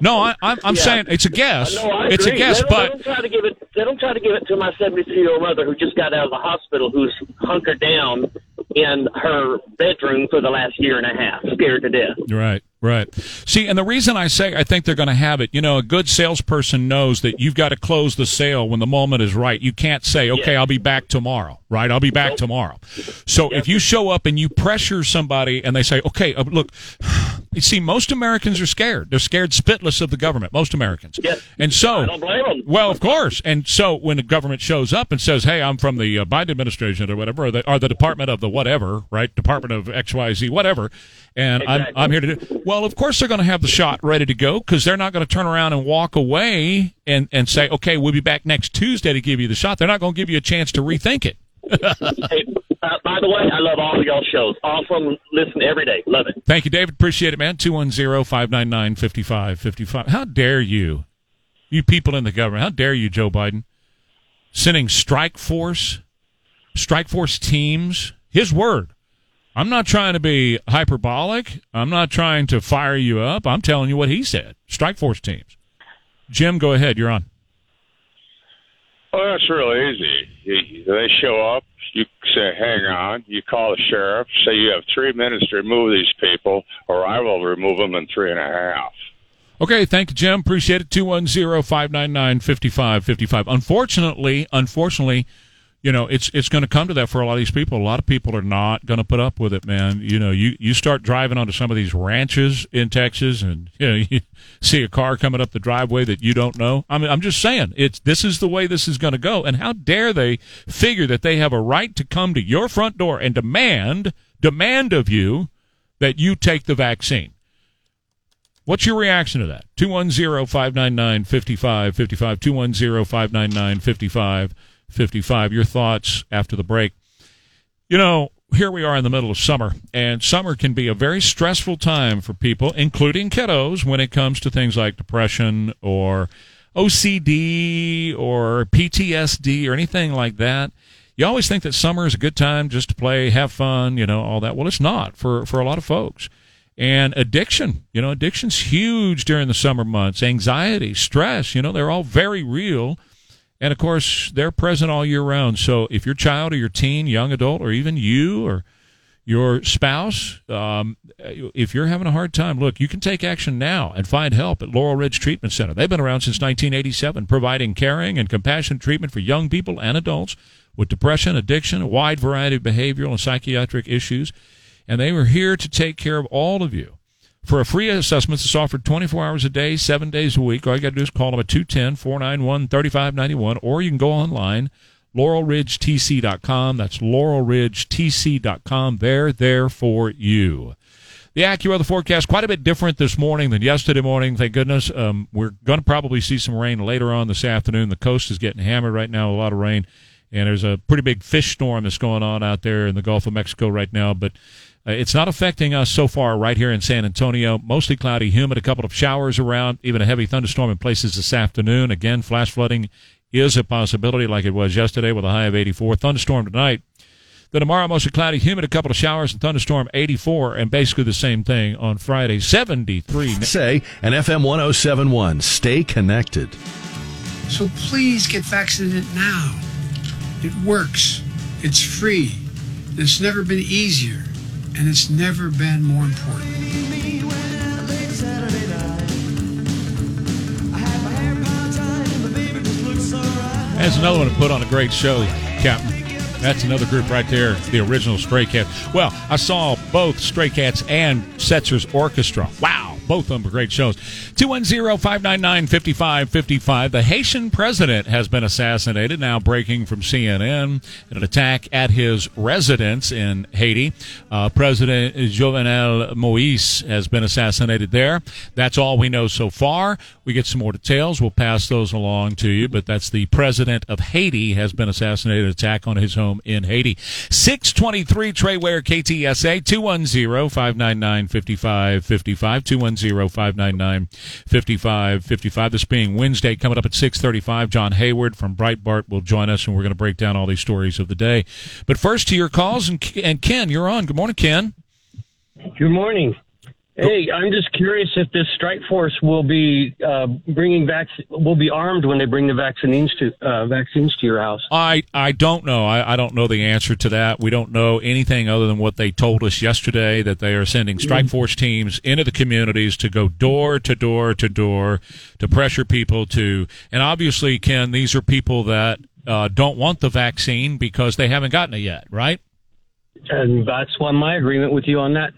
No, I, I'm, I'm yeah. saying it's a guess. No, I agree. It's a guess, they but... They don't, try to give it, they don't try to give it to my seventy-three-year-old mother who just got out of the hospital, who's hunkered down in her bedroom for the last year and a half, scared to death. Right, right. See, and the reason I say I think they're going to have it, you know, a good salesperson knows that you've got to close the sale when the moment is right. You can't say, okay, yeah. I'll be back tomorrow, right? I'll be back yep. tomorrow. So yep. if you show up and you pressure somebody and they say, okay, look... You see, most Americans are scared. They're scared spitless of the government, most Americans. Yes. And so, I don't blame them. Well, of course. And so when the government shows up and says, hey, I'm from the uh, Biden administration or whatever, or the, or the Department of the whatever, right, Department of X Y Z, whatever, and exactly. I'm, I'm here to do well, of course they're going to have the shot ready to go because they're not going to turn around and walk away and, and say, okay, we'll be back next Tuesday to give you the shot. They're not going to give you a chance to rethink it. Hey, uh, by the way, I love all of y'all's shows. Awesome. Listen every day. Love it. Thank you, David. Appreciate it, man. two one zero, five nine nine, five five five five. How dare you, you people in the government, how dare you, Joe Biden, sending strike force, strike force teams, his word. I'm not trying to be hyperbolic. I'm not trying to fire you up. I'm telling you what he said, strike force teams. Jim, go ahead. You're on. Well, that's real easy. They show up, you say, hang on, you call the sheriff, say you have three minutes to remove these people, or I will remove them in three and a half. Okay, thank you, Jim. Appreciate it. two one zero, five nine nine, five five five five. Unfortunately, unfortunately, you know, it's it's going to come to that for a lot of these people. A lot of people are not going to put up with it, man. You know, you, you start driving onto some of these ranches in Texas, and you know, you see a car coming up the driveway that you don't know. I mean, I'm just saying, it's this is the way this is going to go. And how dare they figure that they have a right to come to your front door and demand demand of you that you take the vaccine? What's your reaction to that? two one zero, five nine nine, five five five five. two one zero, five nine nine, five five five five. fifty-five. Your thoughts after the break. You know, here we are in the middle of summer, and summer can be a very stressful time for people, including kiddos, when it comes to things like depression or O C D or P T S D or anything like that. You always think that summer is a good time just to play, have fun, you know, all that. Well, it's not for, for a lot of folks. And addiction, you know, addiction's huge during the summer months. Anxiety, stress, you know, they're all very real. And, of course, they're present all year round. So if your child or your teen, young adult, or even you or your spouse, um, if you're having a hard time, look, you can take action now and find help at Laurel Ridge Treatment Center. They've been around since nineteen eighty-seven, providing caring and compassionate treatment for young people and adults with depression, addiction, a wide variety of behavioral and psychiatric issues. And they were here to take care of all of you. For a free assessment that's offered twenty-four hours a day, seven days a week, all you got to do is call them at two one zero, four nine one, three five nine one, or you can go online, laurel ridge t c dot com. That's laurel ridge t c dot com. They're there for you. The AccuWeather forecast, quite a bit different this morning than yesterday morning, thank goodness. Um, we're going to probably see some rain later on this afternoon. The coast is getting hammered right now, a lot of rain. And there's a pretty big fish storm that's going on out there in the Gulf of Mexico right now. But uh, it's not affecting us so far right here in San Antonio. Mostly cloudy, humid, a couple of showers around, even a heavy thunderstorm in places this afternoon. Again, flash flooding is a possibility like it was yesterday with a high of eighty-four. Thunderstorm tonight. Then tomorrow, mostly cloudy, humid, a couple of showers, and thunderstorm eighty-four, and basically the same thing on Friday, seventy-three. Say, and F M ten seventy-one, stay connected. So please get vaccinated now. It works. It's free. It's never been easier, and it's never been more important. That's another one to put on a great show, Captain. That's another group right there, the original Stray Cats. Well, I saw both Stray Cats and Setzer's Orchestra. Wow, both of them are great shows. two one zero, five nine nine, five five five five. The Haitian president has been assassinated, now breaking from C N N, in an attack at his residence in Haiti. Uh, President Jovenel Moïse has been assassinated there. That's all we know so far. We get some more details. We'll pass those along to you. But that's the president of Haiti has been assassinated, attack on his home in Haiti. six twenty-three Trey Ware, K T S A, two one zero, five nine nine, five five five five, two one zero, five nine nine, five five five five. This being Wednesday, coming up at six thirty-five, John Hayward from Breitbart will join us, and we're going to break down all these stories of the day. But first to your calls, and, and Ken, you're on. Good morning, Ken. Good morning. Hey, I'm just curious if this strike force will be uh, bringing vac- will be armed when they bring the vaccines to uh, vaccines to your house. I, I don't know. I, I don't know the answer to that. We don't know anything other than what they told us yesterday, that they are sending strike force teams into the communities to go door to door to door to pressure people to. And obviously, Ken, these are people that uh, don't want the vaccine because they haven't gotten it yet, right? And that's why my agreement with you on that.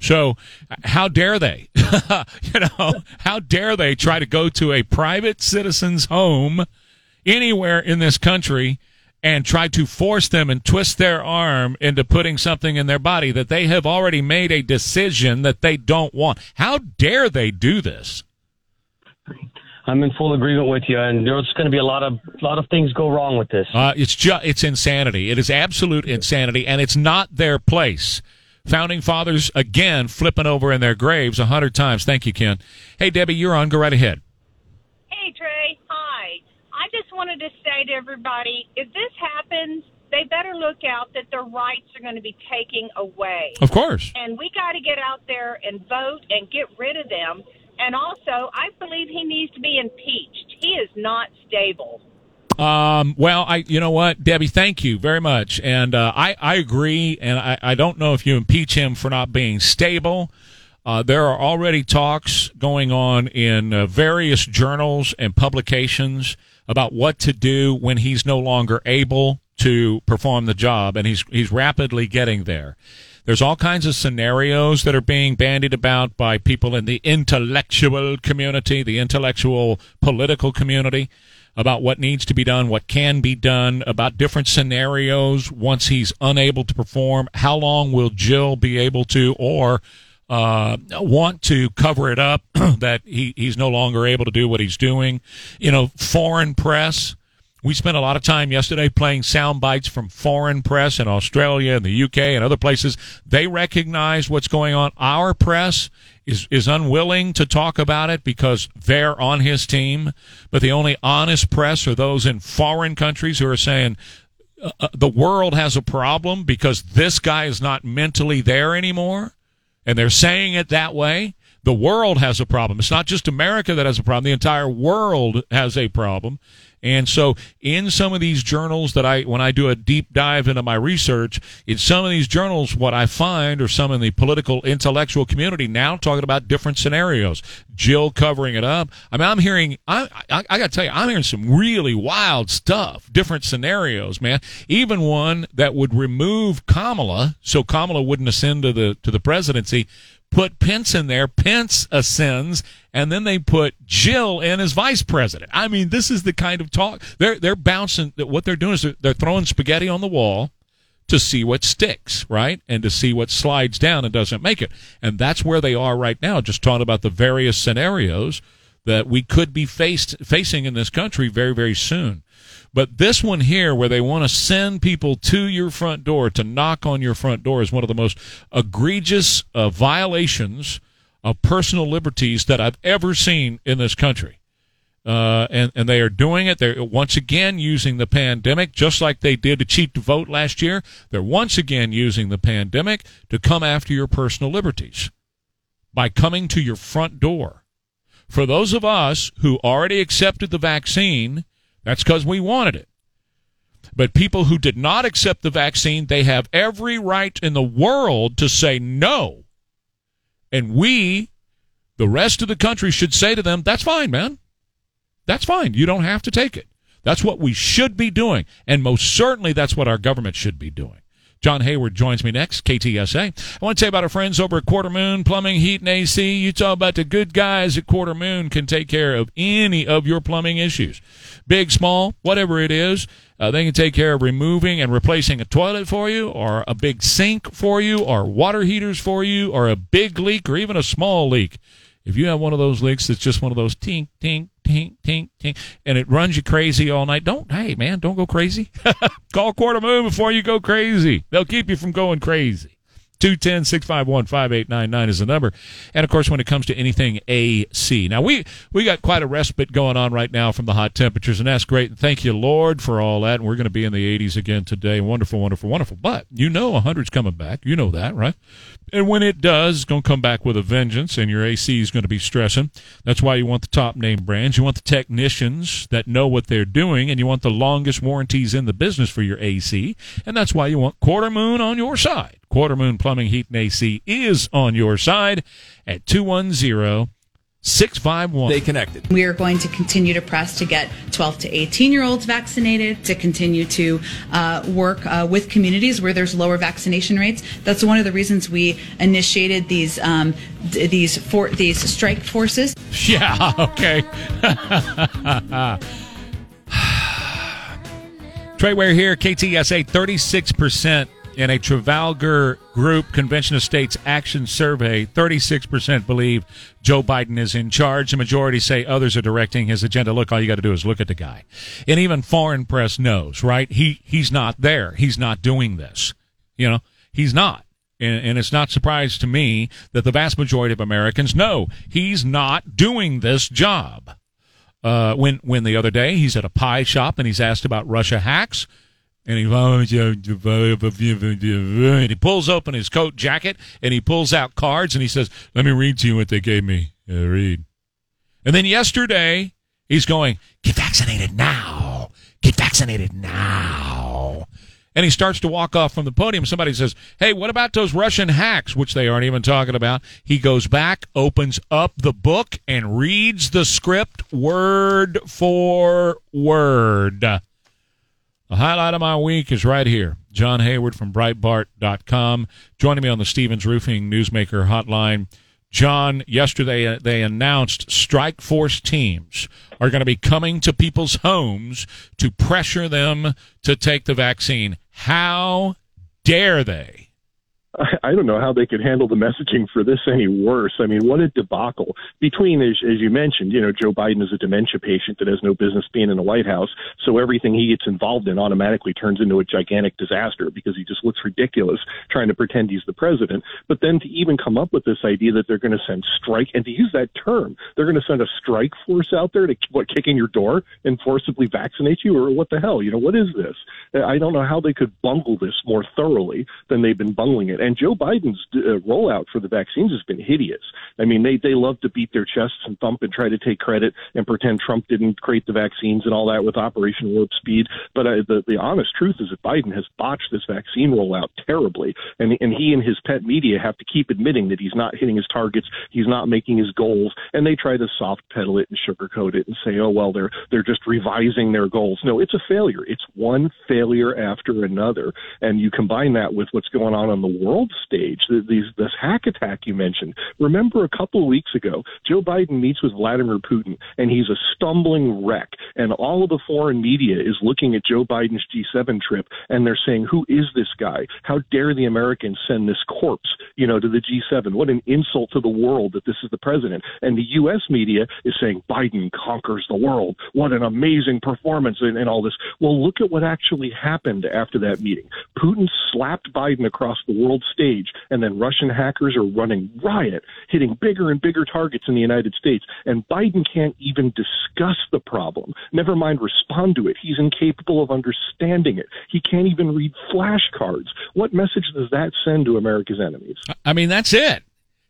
So how dare they, you know, how dare they try to go to a private citizen's home anywhere in this country and try to force them and twist their arm into putting something in their body that they have already made a decision that they don't want? How dare they do this? I'm in full agreement with you, and there's going to be a lot of lot of things go wrong with this. Uh, it's ju- it's insanity. It is absolute insanity, and it's not their place. Founding fathers, again, flipping over in their graves a hundred times. Thank you, Ken. Hey, Debbie, you're on. Go right ahead. Hey, Trey. Hi. I just wanted to say to everybody, if this happens, they better look out that their rights are going to be taken away. Of course. And we got to get out there and vote and get rid of them. And also, I believe he needs to be impeached. He is not stable. Um, well, I, you know what, Debbie, thank you very much. And, uh, I, I agree. And I, I don't know if you impeach him for not being stable. Uh, there are already talks going on in uh, various journals and publications about what to do when he's no longer able to perform the job. And he's, he's rapidly getting there. There's all kinds of scenarios that are being bandied about by people in the intellectual community, the intellectual political community, about what needs to be done, what can be done, about different scenarios once he's unable to perform. How long will Jill be able to or uh, want to cover it up that he, he's no longer able to do what he's doing? You know, foreign press. We spent a lot of time yesterday playing sound bites from foreign press in Australia and the U K and other places. They recognize what's going on. Our press is, is unwilling to talk about it because they're on his team. But the only honest press are those in foreign countries who are saying uh, the world has a problem because this guy is not mentally there anymore. And they're saying it that way. The world has a problem. It's not just America that has a problem. The entire world has a problem. And so in some of these journals that I, when I do a deep dive into my research, in some of these journals, what I find are some in the political intellectual community now talking about different scenarios. Jill covering it up. I mean, I'm hearing, I, I, I gotta tell you, I'm hearing some really wild stuff, different scenarios, man. Even one that would remove Kamala, so Kamala wouldn't ascend to the, to the presidency, put Pence in there. Pence ascends, and then they put Jill in as vice president. I mean, this is the kind of talk. They're they're bouncing. What they're doing is they're, they're throwing spaghetti on the wall to see what sticks, right? And to see what slides down and doesn't make it. And that's where they are right now, just talking about the various scenarios that we could be faced facing in this country very, very soon. But this one here, where they want to send people to your front door to knock on your front door, is one of the most egregious uh, violations of personal liberties that I've ever seen in this country. Uh, and, and they are doing it. They're once again using the pandemic, just like they did to cheat to vote last year. They're once again using the pandemic to come after your personal liberties by coming to your front door. For those of us who already accepted the vaccine, that's because we wanted it. But people who did not accept the vaccine, they have every right in the world to say no. And we, the rest of the country, should say to them, that's fine, man. That's fine. You don't have to take it. That's what we should be doing. And most certainly that's what our government should be doing. John Hayward joins me next, K T S A. I want to tell you about our friends over at Quarter Moon Plumbing, Heat, and A C. You talk about the good guys at Quarter Moon can take care of any of your plumbing issues. Big, small, whatever it is, uh, they can take care of removing and replacing a toilet for you, or a big sink for you, or water heaters for you, or a big leak, or even a small leak. If you have one of those leaks that's just one of those tink, tink, tink, tink, tink, and it runs you crazy all night, don't, hey, man, don't go crazy. Call Quarter Moon before you go crazy. They'll keep you from going crazy. two one zero, six five one, five eight nine nine is the number. And, of course, when it comes to anything A C. Now, we, we got quite a respite going on right now from the hot temperatures, and that's great. And thank you, Lord, for all that. And we're going to be in the eighties again today. Wonderful, wonderful, wonderful. But you know one hundred's coming back. You know that, right? And when it does, it's going to come back with a vengeance, and your A C is going to be stressing. That's why you want the top-name brands. You want the technicians that know what they're doing, and you want the longest warranties in the business for your A C. And that's why you want Quarter Moon on your side. Quarter Moon Plumbing, Heat, and A C is on your side at two one zero, six five one. Stay connected. We are going to continue to press to get twelve to eighteen-year-olds vaccinated, to continue to uh, work uh, with communities where there's lower vaccination rates. That's one of the reasons we initiated these um, d- these for- these strike forces. Yeah, okay. Trey Ware here, K T S A, thirty-six percent. In a Trafalgar Group Convention of States Action survey, thirty-six percent believe Joe Biden is in charge. The majority say others are directing his agenda. Look, all you got to do is look at the guy. And even foreign press knows, right? He he's not there. He's not doing this. You know, he's not. And, and it's not surprise to me that the vast majority of Americans know he's not doing this job. Uh, when when the other day he's at a pie shop and he's asked about Russia hacks. And he pulls open his coat jacket, and he pulls out cards, and he says, let me read to you what they gave me. Yeah, read. And then yesterday, he's going, get vaccinated now. Get vaccinated now. And he starts to walk off from the podium. Somebody says, hey, what about those Russian hacks, which they aren't even talking about? He goes back, opens up the book, and reads the script word for word. The highlight of my week is right here. John Hayward from Breitbart dot com joining me on the Stevens Roofing Newsmaker Hotline. John, yesterday they announced strike force teams are going to be coming to people's homes to pressure them to take the vaccine. How dare they? I don't know how they could handle the messaging for this any worse. I mean, what a debacle. Between, as, as you mentioned, you know, Joe Biden is a dementia patient that has no business being in the White House, so everything he gets involved in automatically turns into a gigantic disaster because he just looks ridiculous trying to pretend he's the president. But then to even come up with this idea that they're going to send strike, and to use that term, they're going to send a strike force out there to, what, kick in your door and forcibly vaccinate you? Or what the hell? You know, what is this? I don't know how they could bungle this more thoroughly than they've been bungling it. And Joe Biden's uh, rollout for the vaccines has been hideous. I mean, they, they love to beat their chests and thump and try to take credit and pretend Trump didn't create the vaccines and all that with Operation Warp Speed. But uh, the, the honest truth is that Biden has botched this vaccine rollout terribly. And, and he and his pet media have to keep admitting that he's not hitting his targets. He's not making his goals. And they try to soft pedal it and sugarcoat it and say, oh, well, they're they're just revising their goals. No, it's a failure. It's one failure after another. And you combine that with what's going on in the world world stage, these, this hack attack you mentioned. Remember a couple of weeks ago, Joe Biden meets with Vladimir Putin, and he's a stumbling wreck. And all of the foreign media is looking at Joe Biden's G seven trip, and they're saying, who is this guy? How dare the Americans send this corpse, you know, to the G seven? What an insult to the world that this is the president. And the U S media is saying Biden conquers the world. What an amazing performance, and, and all this. Well, look at what actually happened after that meeting. Putin slapped Biden across the world stage, and then Russian hackers are running riot, hitting bigger and bigger targets in the United States. And Biden can't even discuss the problem, never mind respond to it. He's incapable of understanding it. He can't even read flashcards. What message does that send to America's enemies? I mean, that's it.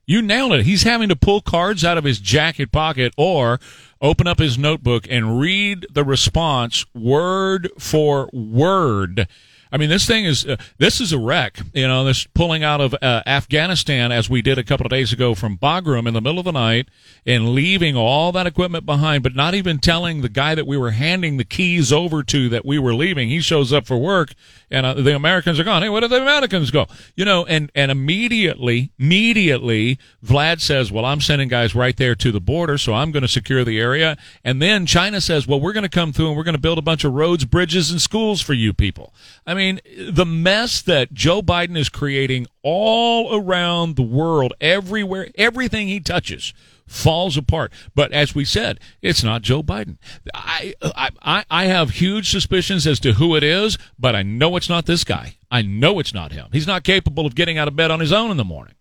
You nailed it. He's having to pull cards out of his jacket pocket or open up his notebook and read the response word for word. I mean, this thing is, uh, this is a wreck. You know, this pulling out of uh, Afghanistan, as we did a couple of days ago from Bagram in the middle of the night, and leaving all that equipment behind, but not even telling the guy that we were handing the keys over to that we were leaving. He shows up for work, and uh, the Americans are gone. Hey, where did the Americans go? You know, and, and immediately, immediately, Vlad says, well, I'm sending guys right there to the border, so I'm going to secure the area. And then China says, well, we're going to come through, and we're going to build a bunch of roads, bridges, and schools for you people. I mean, I mean, the mess that Joe Biden is creating all around the world, everywhere, everything he touches falls apart. But as we said, it's not Joe Biden. I, I, I have huge suspicions as to who it is, but I know it's not this guy. I know it's not him. He's not capable of getting out of bed on his own in the morning.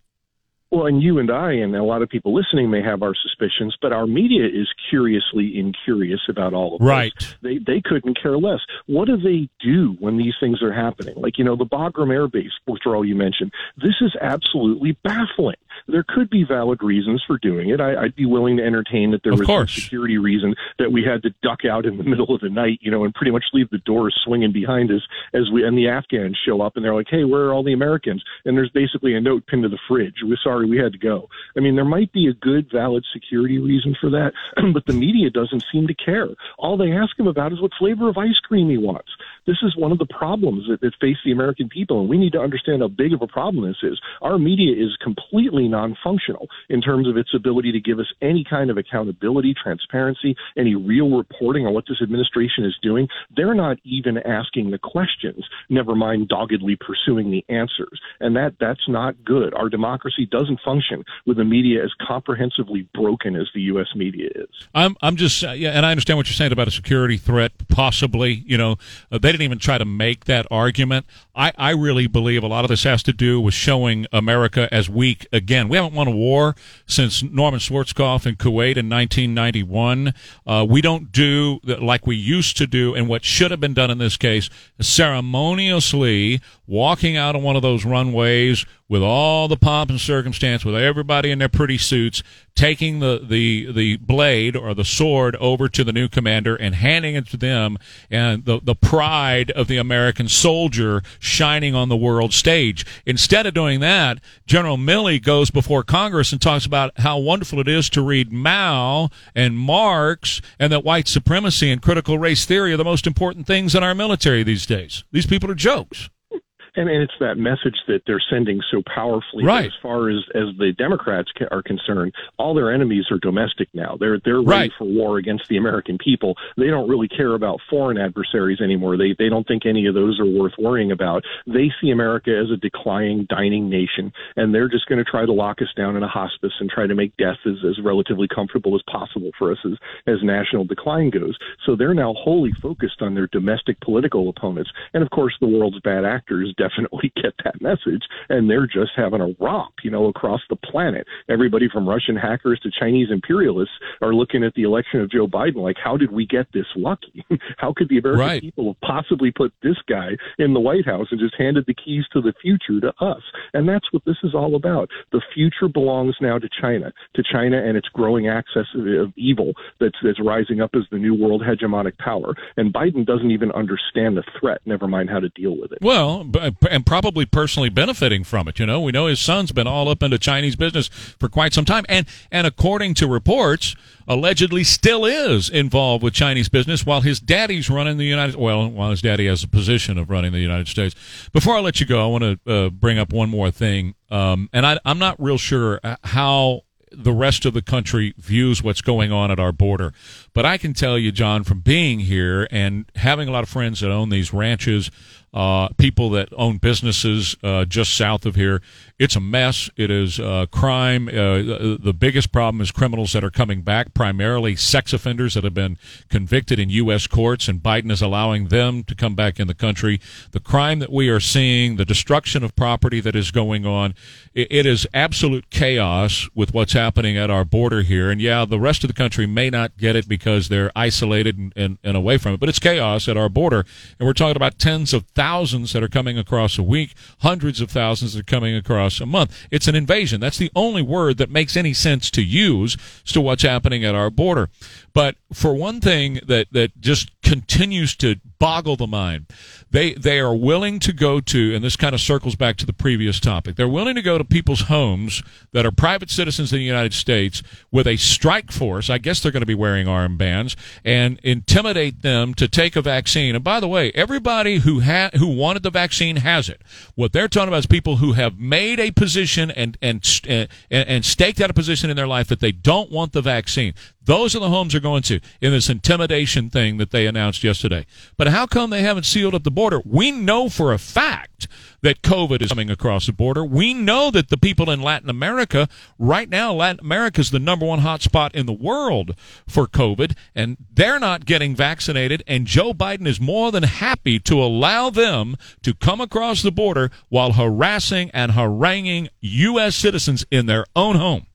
Well, and you and I and a lot of people listening may have our suspicions, but our media is curiously incurious about all of this. Right. They, they couldn't care less. What do they do when these things are happening? Like, you know, the Bagram Air Base withdrawal you mentioned, this is absolutely baffling. There could be valid reasons for doing it. I, I'd be willing to entertain that there was a security reason that we had to duck out in the middle of the night, you know, and pretty much leave the doors swinging behind us as we and the Afghans show up, and they're like, hey, where are all the Americans? And there's basically a note pinned to the fridge. We're sorry, we had to go. I mean, there might be a good, valid security reason for that, but the media doesn't seem to care. All they ask him about is what flavor of ice cream he wants. This is one of the problems that, that face the American people, and we need to understand how big of a problem this is. Our media is completely non-functional in terms of its ability to give us any kind of accountability, transparency, any real reporting on what this administration is doing. They're not even asking the questions, never mind doggedly pursuing the answers, and that that's not good. Our democracy doesn't function with the media as comprehensively broken as the U S media is. I'm I'm just, uh, yeah, and I understand what you're saying about a security threat, possibly. You know, uh, they didn't even try to make that argument. I, I really believe a lot of this has to do with showing America as weak again. We haven't won a war since Norman Schwarzkopf in Kuwait in nineteen ninety-one. Uh, we don't do like we used to do, and what should have been done in this case, ceremoniously walking out on one of those runways with all the pomp and circumstance, with everybody in their pretty suits, taking the, the, the blade or the sword over to the new commander and handing it to them, and the, the pride of the American soldier shining on the world stage. Instead of doing that, General Milley goes before Congress and talks about how wonderful it is to read Mao and Marx, and that white supremacy and critical race theory are the most important things in our military these days. These people are jokes. And, and it's that message that they're sending so powerfully. Right. As far as, as the Democrats ca- are concerned, all their enemies are domestic now. They're they're right. ready for war against the American people. They don't really care about foreign adversaries anymore. They they don't think any of those are worth worrying about. They see America as a declining, dining nation, and they're just going to try to lock us down in a hospice and try to make death as, as relatively comfortable as possible for us as, as national decline goes. So they're now wholly focused on their domestic political opponents. And, of course, the world's bad actors definitely get that message, and they're just having a romp, you know, across the planet. Everybody from Russian hackers to Chinese imperialists are looking at the election of Joe Biden like, how did we get this lucky? How could the American right. people have possibly put this guy in the White House and just handed the keys to the future to us? And that's what this is all about. The future belongs now to China, to China and its growing access of evil that's, that's rising up as the new world hegemonic power. And Biden doesn't even understand the threat, never mind how to deal with it. Well, but and, and probably personally benefiting from it. You know, we know his son's been all up into Chinese business for quite some time, and and according to reports, allegedly still is involved with Chinese business while his daddy's running the United well, while his daddy has a position of running the United States. Before I let you go, I want to uh, bring up one more thing, um, and I, I'm not real sure how the rest of the country views what's going on at our border. But I can tell you, John, from being here and having a lot of friends that own these ranches, uh, people that own businesses uh, just south of here, it's a mess. It is uh, crime. Uh, the, the biggest problem is criminals that are coming back, primarily sex offenders that have been convicted in U S courts, and Biden is allowing them to come back in the country. The crime that we are seeing, the destruction of property that is going on, it, it is absolute chaos with what's happening at our border here. And, yeah, the rest of the country may not get it because they're isolated and, and, and away from it, but it's chaos at our border. And we're talking about tens of thousands that are coming across a week, hundreds of thousands that are coming across a month. It's an invasion. That's the only word that makes any sense to use as to what's happening at our border. But for one thing that, that just continues to boggle the mind, they they are willing to go to, and this kind of circles back to the previous topic, they're willing to go to people's homes that are private citizens in the United States with a strike force. I guess they're going to be wearing armbands, and intimidate them to take a vaccine. And by the way, everybody who ha- who wanted the vaccine has it. What they're talking about is people who have made a position and and and, and staked out a position in their life that they don't want the vaccine. Those are the homes they're going to in this intimidation thing that they announced yesterday. But how come they haven't sealed up the border? We know for a fact that COVID is coming across the border. We know that the people in Latin America, right now, Latin America is the number one hot spot in the world for COVID, and they're not getting vaccinated, and Joe Biden is more than happy to allow them to come across the border while harassing and haranguing U S citizens in their own home.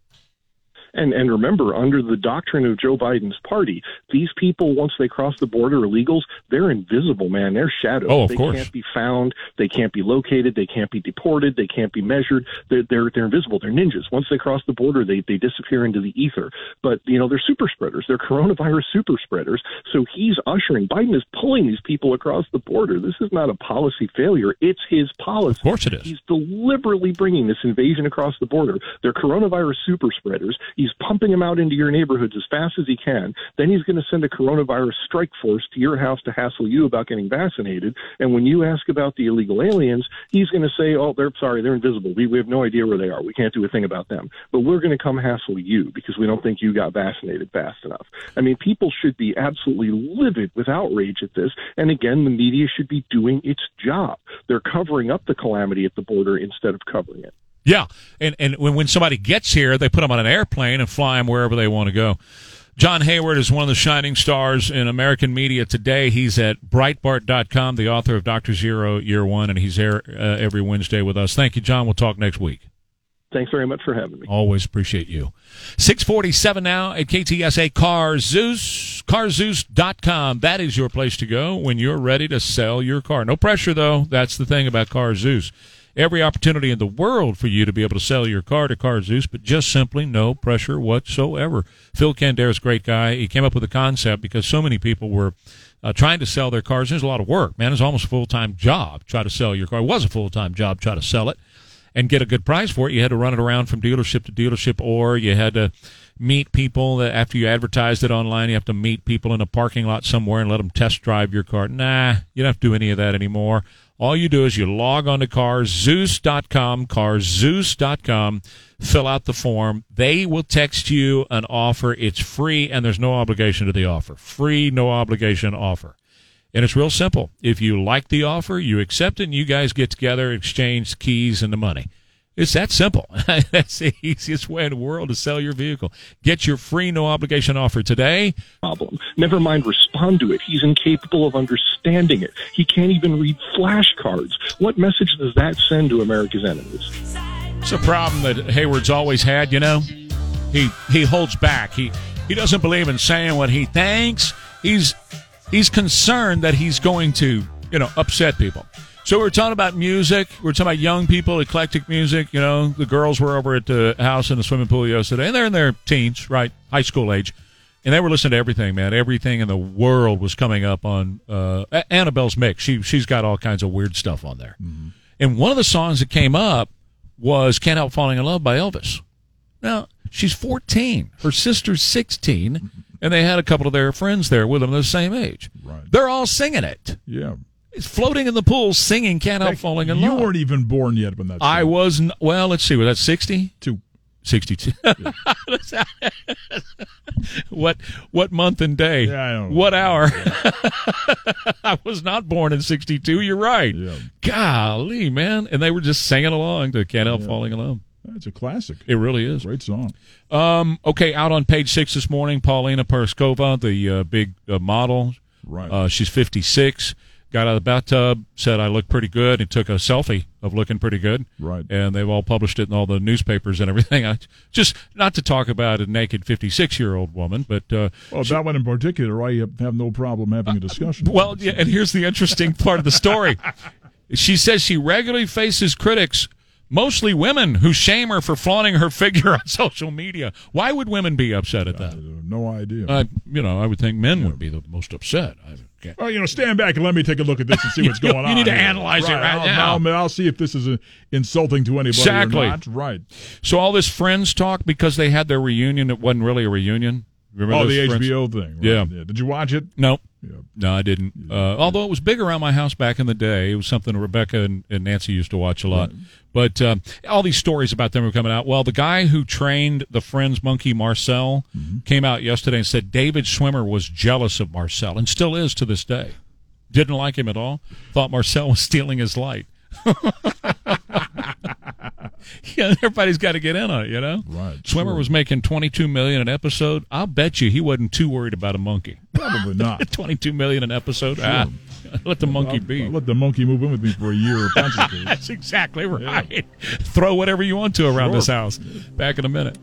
And, and remember, under the doctrine of Joe Biden's party, these people, once they cross the border, illegals, they're invisible, man. They're shadows. Oh, of course. They can't be found. They can't be located. They can't be deported. They can't be measured. They're, they're, they're invisible. They're ninjas. Once they cross the border, they, they disappear into the ether. But, you know, they're super spreaders. They're coronavirus super spreaders. So he's ushering, Biden is pulling these people across the border. This is not a policy failure. It's his policy. Of course it is. He's deliberately bringing this invasion across the border. They're coronavirus super spreaders. He's pumping them out into your neighborhoods as fast as he can. Then he's going to send a coronavirus strike force to your house to hassle you about getting vaccinated. And when you ask about the illegal aliens, he's going to say, oh, they're sorry, they're invisible. We, we have no idea where they are. We can't do a thing about them. But we're going to come hassle you because we don't think you got vaccinated fast enough. I mean, people should be absolutely livid with outrage at this. And again, the media should be doing its job. They're covering up the calamity at the border instead of covering it. Yeah, and, and when, when somebody gets here, they put them on an airplane and fly them wherever they want to go. John Hayward is one of the shining stars in American media today. He's at Breitbart dot com, the author of Doctor Zero, Year One, and he's here uh, every Wednesday with us. Thank you, John. We'll talk next week. Thanks very much for having me. Always appreciate you. six forty-seven now at K T S A Car Zeus, car zeus dot com. That is your place to go when you're ready to sell your car. No pressure, though. That's the thing about Car Zeus. Every opportunity in the world for you to be able to sell your car to Car Zeus, but just simply no pressure whatsoever. Phil Candera's a great guy. He came up with the concept because so many people were uh, trying to sell their cars. There's a lot of work, man. It's almost a full-time job. Try to sell your car. It was a full-time job. Try to sell it and get a good price for it. You had to run it around from dealership to dealership, or you had to meet people. That after you advertised it online, you have to meet people in a parking lot somewhere and let them test drive your car. Nah, you don't have to do any of that anymore. All you do is you log on to car zeus dot com, car zeus dot com, fill out the form. They will text you an offer. It's free, and there's no obligation to the offer. Free, no obligation offer. And it's real simple. If you like the offer, you accept it, and you guys get together, exchange keys and the money. It's that simple. That's the easiest way in the world to sell your vehicle. Get your free, no-obligation offer today. Problem. Never mind respond to it. He's incapable of understanding it. He can't even read flashcards. What message does that send to America's enemies? It's a problem that Hayward's always had, you know. He he holds back. He he doesn't believe in saying what he thinks. He's, he's concerned that he's going to, you know, upset people. So we're talking about music. We're talking about young people, eclectic music. You know, the girls were over at the house in the swimming pool yesterday, and they're in their teens, right, high school age, and they were listening to everything, man. Everything in the world was coming up on uh, Annabelle's mix. She she's got all kinds of weird stuff on there, mm-hmm. And one of the songs that came up was Can't Help Falling in Love by Elvis. Now, she's fourteen. Her sister's sixteen. And they had a couple of their friends there with them the same age. Right. They're all singing it. Yeah. It's floating in the pool singing Can't Help Falling in Love. You weren't even born yet when that I wasn't. Well, let's see. Was that sixty? Two. sixty-two. Yeah. what what month and day? Yeah, I don't know. What hour? Yeah. I was not born in sixty-two. You're right. Yeah. Golly, man. And they were just singing along to Can't Help yeah. Falling in Love. It's a classic. It really is. Great song. Um, okay, out on Page Six this morning, Paulina Perskova, the uh, big uh, model. Right. Uh, she's fifty-six. Got out of the bathtub, said I look pretty good, and took a selfie of looking pretty good. Right. And they've all published it in all the newspapers and everything. I, just not to talk about a naked fifty-six-year-old woman, but... Uh, well, she, that one in particular, I have no problem having a discussion. Uh, well, yeah, and here's the interesting part of the story. She says she regularly faces critics, mostly women, who shame her for flaunting her figure on social media. Why would women be upset at that? I have no idea. Uh, you know, I would think men yeah. would be the most upset. I, okay. Well, you know, stand back and let me take a look at this and see what's going you on. You need to here. analyze right. it right I'll, now. I'll, I'll see if this is a, insulting to anybody exactly. or not. Right. So all this Friends talk, because they had their reunion, it wasn't really a reunion. Remember oh, the Friends? H B O thing. Right? Yeah. yeah. Did you watch it? No. Yeah. No, I didn't. Uh, although it was big around my house back in the day. It was something Rebecca and, and Nancy used to watch a lot. Right. But um, all these stories about them were coming out. Well, the guy who trained the Friends monkey, Marcel, mm-hmm. came out yesterday and said David Schwimmer was jealous of Marcel and still is to this day. Didn't like him at all. Thought Marcel was stealing his light. Yeah, everybody's got to get in on it, you know? Right. Schwimmer sure. was making twenty-two million dollars an episode. I'll bet you he wasn't too worried about a monkey. Probably not. twenty-two million dollars an episode? Sure. Ah, let the monkey I'll, be. I'll let the monkey move in with me for a year or a bunch of days. That's exactly right. Yeah. Throw whatever you want to around sure. this house. Back in a minute.